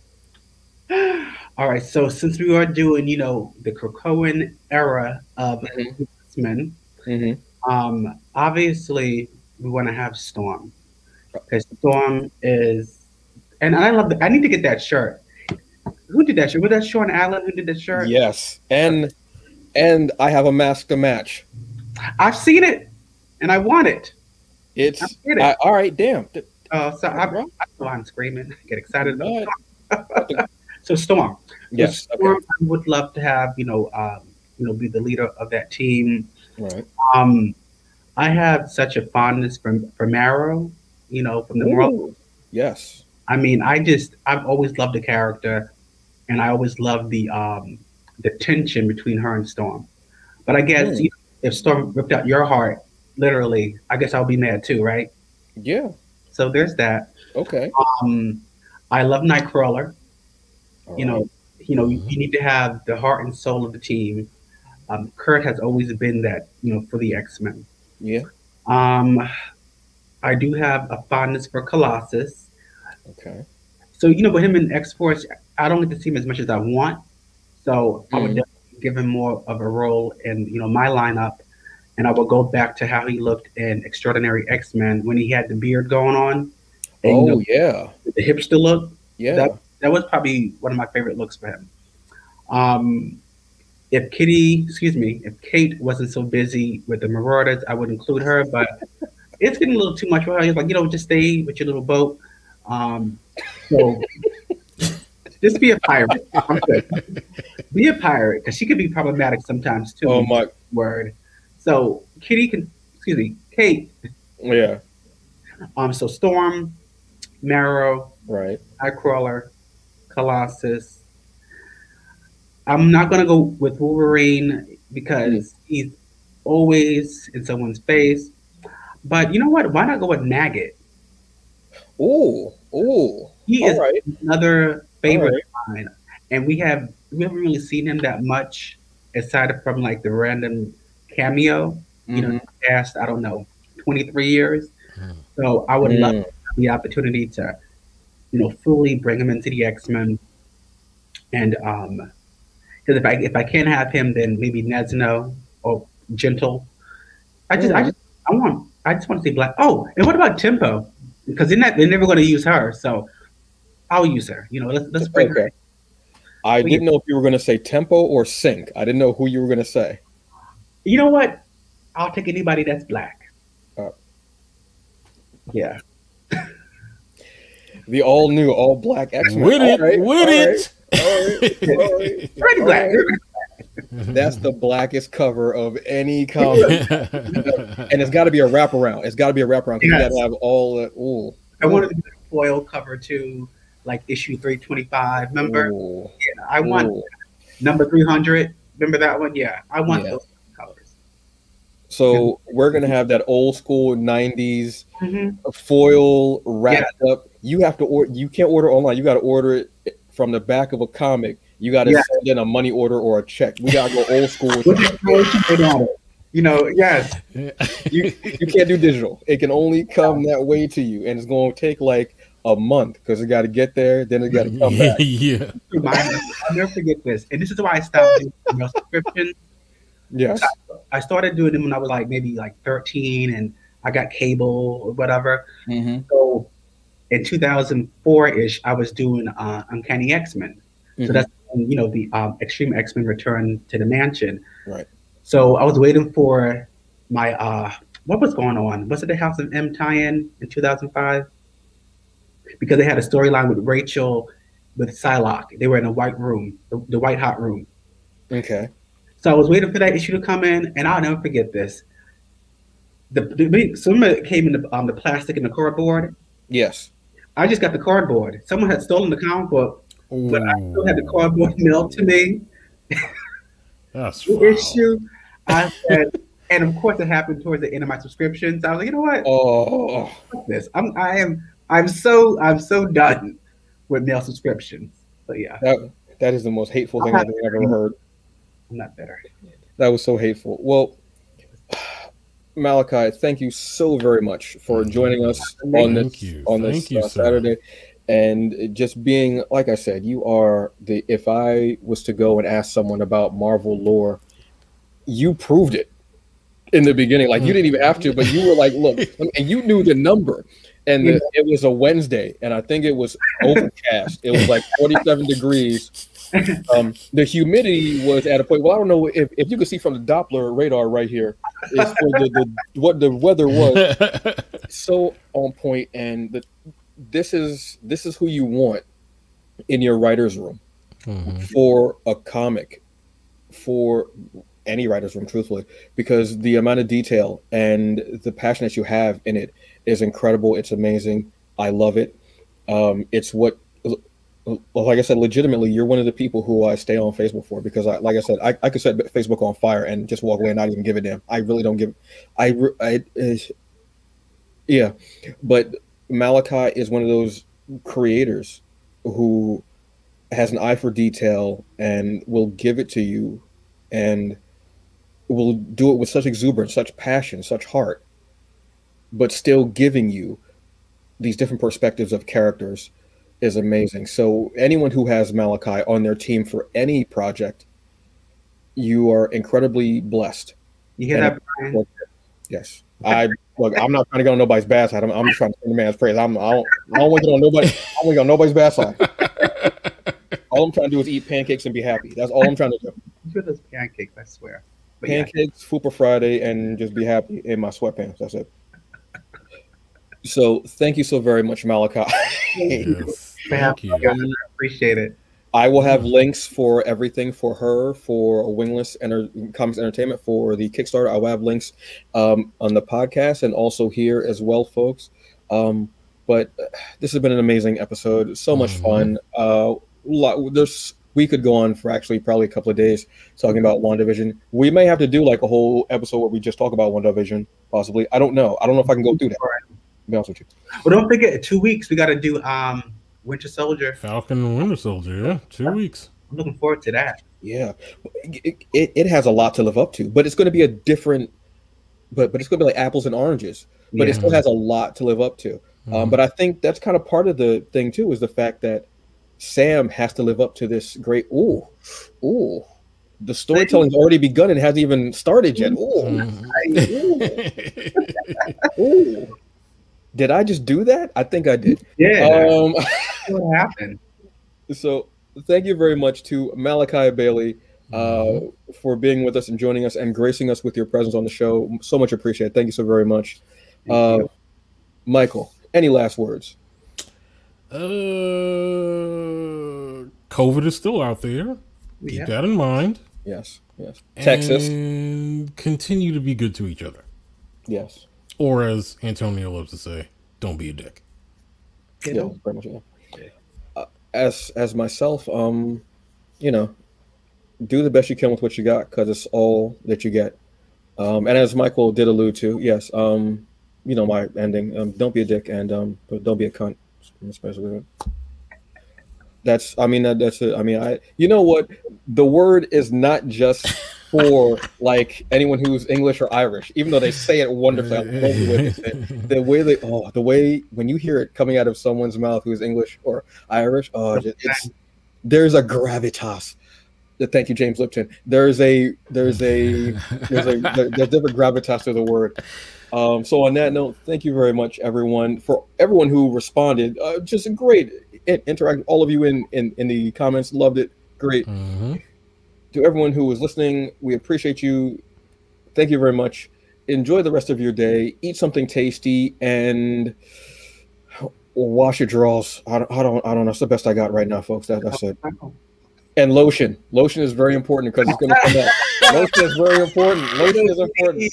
All right. So since we are doing, you know, the Krakoan era of mm-hmm. X-Men, mm-hmm. um, obviously we want to have Storm, because Storm is, and I love the, I need to get that shirt. Who did that shirt? Was that Sean Allen who did that shirt? Yes, and and I have a mask to match. I've seen it, and I want it. It's it. I, all right. Damn. Uh, so I'm, I'm, I'm screaming. I get excited about it. So Storm. Yes. So Storm, okay. I would love to have, you know, um, you know, be the leader of that team. Right. Um, I have such a fondness for for Marrow, you know, from the Ooh. World. Yes. I mean, I just I've always loved the character. And I always loved the um, the tension between her and Storm. But I guess mm. you know, if Storm ripped out your heart, literally, I guess I'll be mad too, right? Yeah. So there's that. Okay. Um, I love Nightcrawler. All you know, right. you know, mm-hmm. you need to have the heart and soul of the team. Um, Kurt has always been that, you know, for the X-Men. Yeah. Um, I do have a fondness for Colossus. Okay. So you know, with him in X-Force, I don't get to see him as much as I want, so mm. I would definitely give him more of a role in, you know, my lineup, and I would go back to how he looked in Extraordinary X-Men when he had the beard going on. And, oh you know, yeah, the hipster look. Yeah, that, that was probably one of my favorite looks for him. Um, if Kitty, excuse me, if Kate wasn't so busy with the Marauders, I would include her, but it's getting a little too much for her. He's like, you know, just stay with your little boat. Um, so. Just be a pirate. I'm good. Be a pirate, because she could be problematic sometimes too. Oh my word! So Kitty can, excuse me, Kate. Yeah. Um. So Storm, Marrow, right? Nightcrawler, Colossus. I'm not gonna go with Wolverine because mm. he's always in someone's face. But you know what? Why not go with Maggot? Ooh, ooh. He All is right. another. Favorite right. line, and we have we haven't really seen him that much aside from like the random cameo, mm-hmm. you know, past I don't know twenty-three years. Mm. So I would mm. love the opportunity to, you know, fully bring him into the X-Men, and um, because if I if I can't have him, then maybe Nezno or Gentle. I just mm. I just I want I just want to see Black. Oh, and what about Tempo? Because they're not they're never going to use her, so. I'll use her. You know, let's let's break okay. her. I but didn't yeah. know if you were going to say Tempo or Sync. I didn't know who you were going to say. You know what? I'll take anybody that's Black. Uh, yeah. The all new, all Black X-Men. With it, right, with it. All right, all right, pretty Black. Right. That's the blackest cover of any comic, and it's got to be a wraparound. It's got to be a wraparound. Yes. You got to have all. Uh, ooh. I wanted to do a foil cover too. Like issue three twenty-five, remember? Ooh. Yeah, I want Ooh. number three hundred. Remember that one? Yeah, I want yeah. those colors. So we're gonna have that old school nineties mm-hmm. foil wrapped yeah. up. You have to order. You can't order online. You got to order it from the back of a comic. You got to yeah. send in a money order or a check. We gotta go old school. With that. You know, yes. you you can't do digital. It can only come that way to you, and it's gonna take like. A month, because it got to get there, then it got to come back. Yeah, I'll never forget this, and this is why I stopped doing subscription. Yes, I, I started doing them when I was like maybe like thirteen, and I got cable or whatever. Mm-hmm. So in two thousand four ish, I was doing uh, Uncanny X-Men. So mm-hmm. that's when, you know, the um, Extreme X-Men return to the mansion. Right. So I was waiting for my uh, what was going on? Was it the House of M tie-in in two thousand five? Because they had a storyline with Rachel, with Psylocke. They were in a white room, the, the white hot room. Okay. So I was waiting for that issue to come in, and I'll never forget this. The, the so remember it came in the um the plastic and the cardboard. Yes. I just got the cardboard. Someone had stolen the comic book, Ooh. But I still had the cardboard mailed to me. That's the issue. I said, And of course, it happened towards the end of my subscription. So I was like, you know what? Oh, fuck this. I'm, I am, I'm so, I'm so done with mail subscriptions. So yeah, that, that is the most hateful thing I've ever heard. I'm not bitter. That was so hateful. Well, Malachi, thank you so very much for joining us on this on this uh, Saturday, and just being, like I said, you are the. If I was to go and ask someone about Marvel lore, you proved it in the beginning. Like, you didn't even have to, but you were like, "Look," and you knew the number. And the, it was a Wednesday, and I think it was overcast. It was like forty-seven degrees. Um, the humidity was at a point. Well, I don't know if, if you could see from the Doppler radar right here is the, the, what the weather was. So on point, and the, this is this is who you want in your writer's room mm-hmm. for a comic, for any writer's room, truthfully, because the amount of detail and the passion that you have in it is incredible. It's amazing. I love it. Um, it's what. Well, like I said, legitimately, you're one of the people who I stay on Facebook for, because, I, like I said, I, I could set Facebook on fire and just walk away and not even give a damn. I really don't give. I, I uh, yeah, but Malachi is one of those creators who has an eye for detail and will give it to you, and will do it with such exuberance, such passion, such heart, but still giving you these different perspectives of characters. Is amazing. So anyone who has Malachi on their team for any project, you are incredibly blessed. You hear and that, Brian? Yes. I look. I'm not trying to get on nobody's bad side. I'm, I'm just trying to sing the man's praise. I'm. I don't, I don't want to get on nobody. I don't want to get on nobody's bad side. All I'm trying to do is eat pancakes and be happy. That's all I'm trying to do. Do those pancakes, I swear. But pancakes, yeah. Fupa Friday, and just be happy in my sweatpants. That's it. So thank you so very much, Malachi. Yes, thank you. I appreciate it. I will have links for everything, for her, for Wingless Enter Comics Entertainment, for the Kickstarter. I will have links um, on the podcast and also here as well, folks. Um, but this has been an amazing episode. So much mm-hmm. fun. Uh, lot, there's we could go on for actually probably a couple of days talking about WandaVision. We may have to do like a whole episode where we just talk about WandaVision, possibly. I don't know. I don't know if I can go through that. Be honest with you. Well, don't forget, two weeks we got to do um Winter Soldier, Falcon and Winter Soldier. Yeah, two weeks. I'm looking forward to that. Yeah, it, it, it has a lot to live up to, but it's going to be a different, but but it's going to be like apples and oranges. But yeah. It still has a lot to live up to. Mm-hmm. Um, but I think that's kind of part of the thing too, is the fact that Sam has to live up to this great. Ooh, ooh. The storytelling's already begun and hasn't even started yet. Ooh. Mm-hmm. Ooh. Ooh. Did I just do that? I think I did. Yeah. Um, what happened? So thank you very much to Malachi Bailey uh, mm-hmm. for being with us and joining us and gracing us with your presence on the show. So much appreciated. Thank you so very much. Uh, Michael, any last words? Uh, COVID is still out there. Yeah. Keep that in mind. Yes. Yes. Texas. And continue to be good to each other. Yes. Or as Antonio loves to say, "Don't be a dick." Yeah, pretty much. Yeah. Uh, as as myself, um, you know, do the best you can with what you got, because it's all that you get. Um, and as Michael did allude to, yes, um, you know my ending. Um, don't be a dick, and um, but don't be a cunt, especially. That's. I mean, that, that's it. I mean, I. You know what? The word is not just. For like anyone who's English or Irish, even though they say it wonderfully, the way they oh the way when you hear it coming out of someone's mouth who's English or Irish, oh, it's there's a gravitas. Thank you, James Lipton. There's a there's a there's a there's different gravitas to the word. Um, so on that note, thank you very much, everyone, for everyone who responded. Uh, just great interact. All of you in in in the comments loved it. Great. Mm-hmm. To everyone who was listening, we appreciate you. Thank you very much. Enjoy the rest of your day. Eat something tasty and wash your drawers. I don't, I don't, I don't know. It's the best I got right now, folks. That, that's it. And lotion. Lotion is very important because it's going to come back. Lotion is very important. Lotion is important.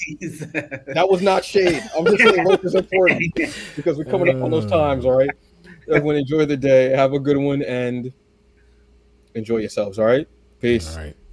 That was not shade. I'm just saying lotion is important because we're coming up on those times. All right. Everyone enjoy the day. Have a good one and enjoy yourselves. All right. Peace. All right.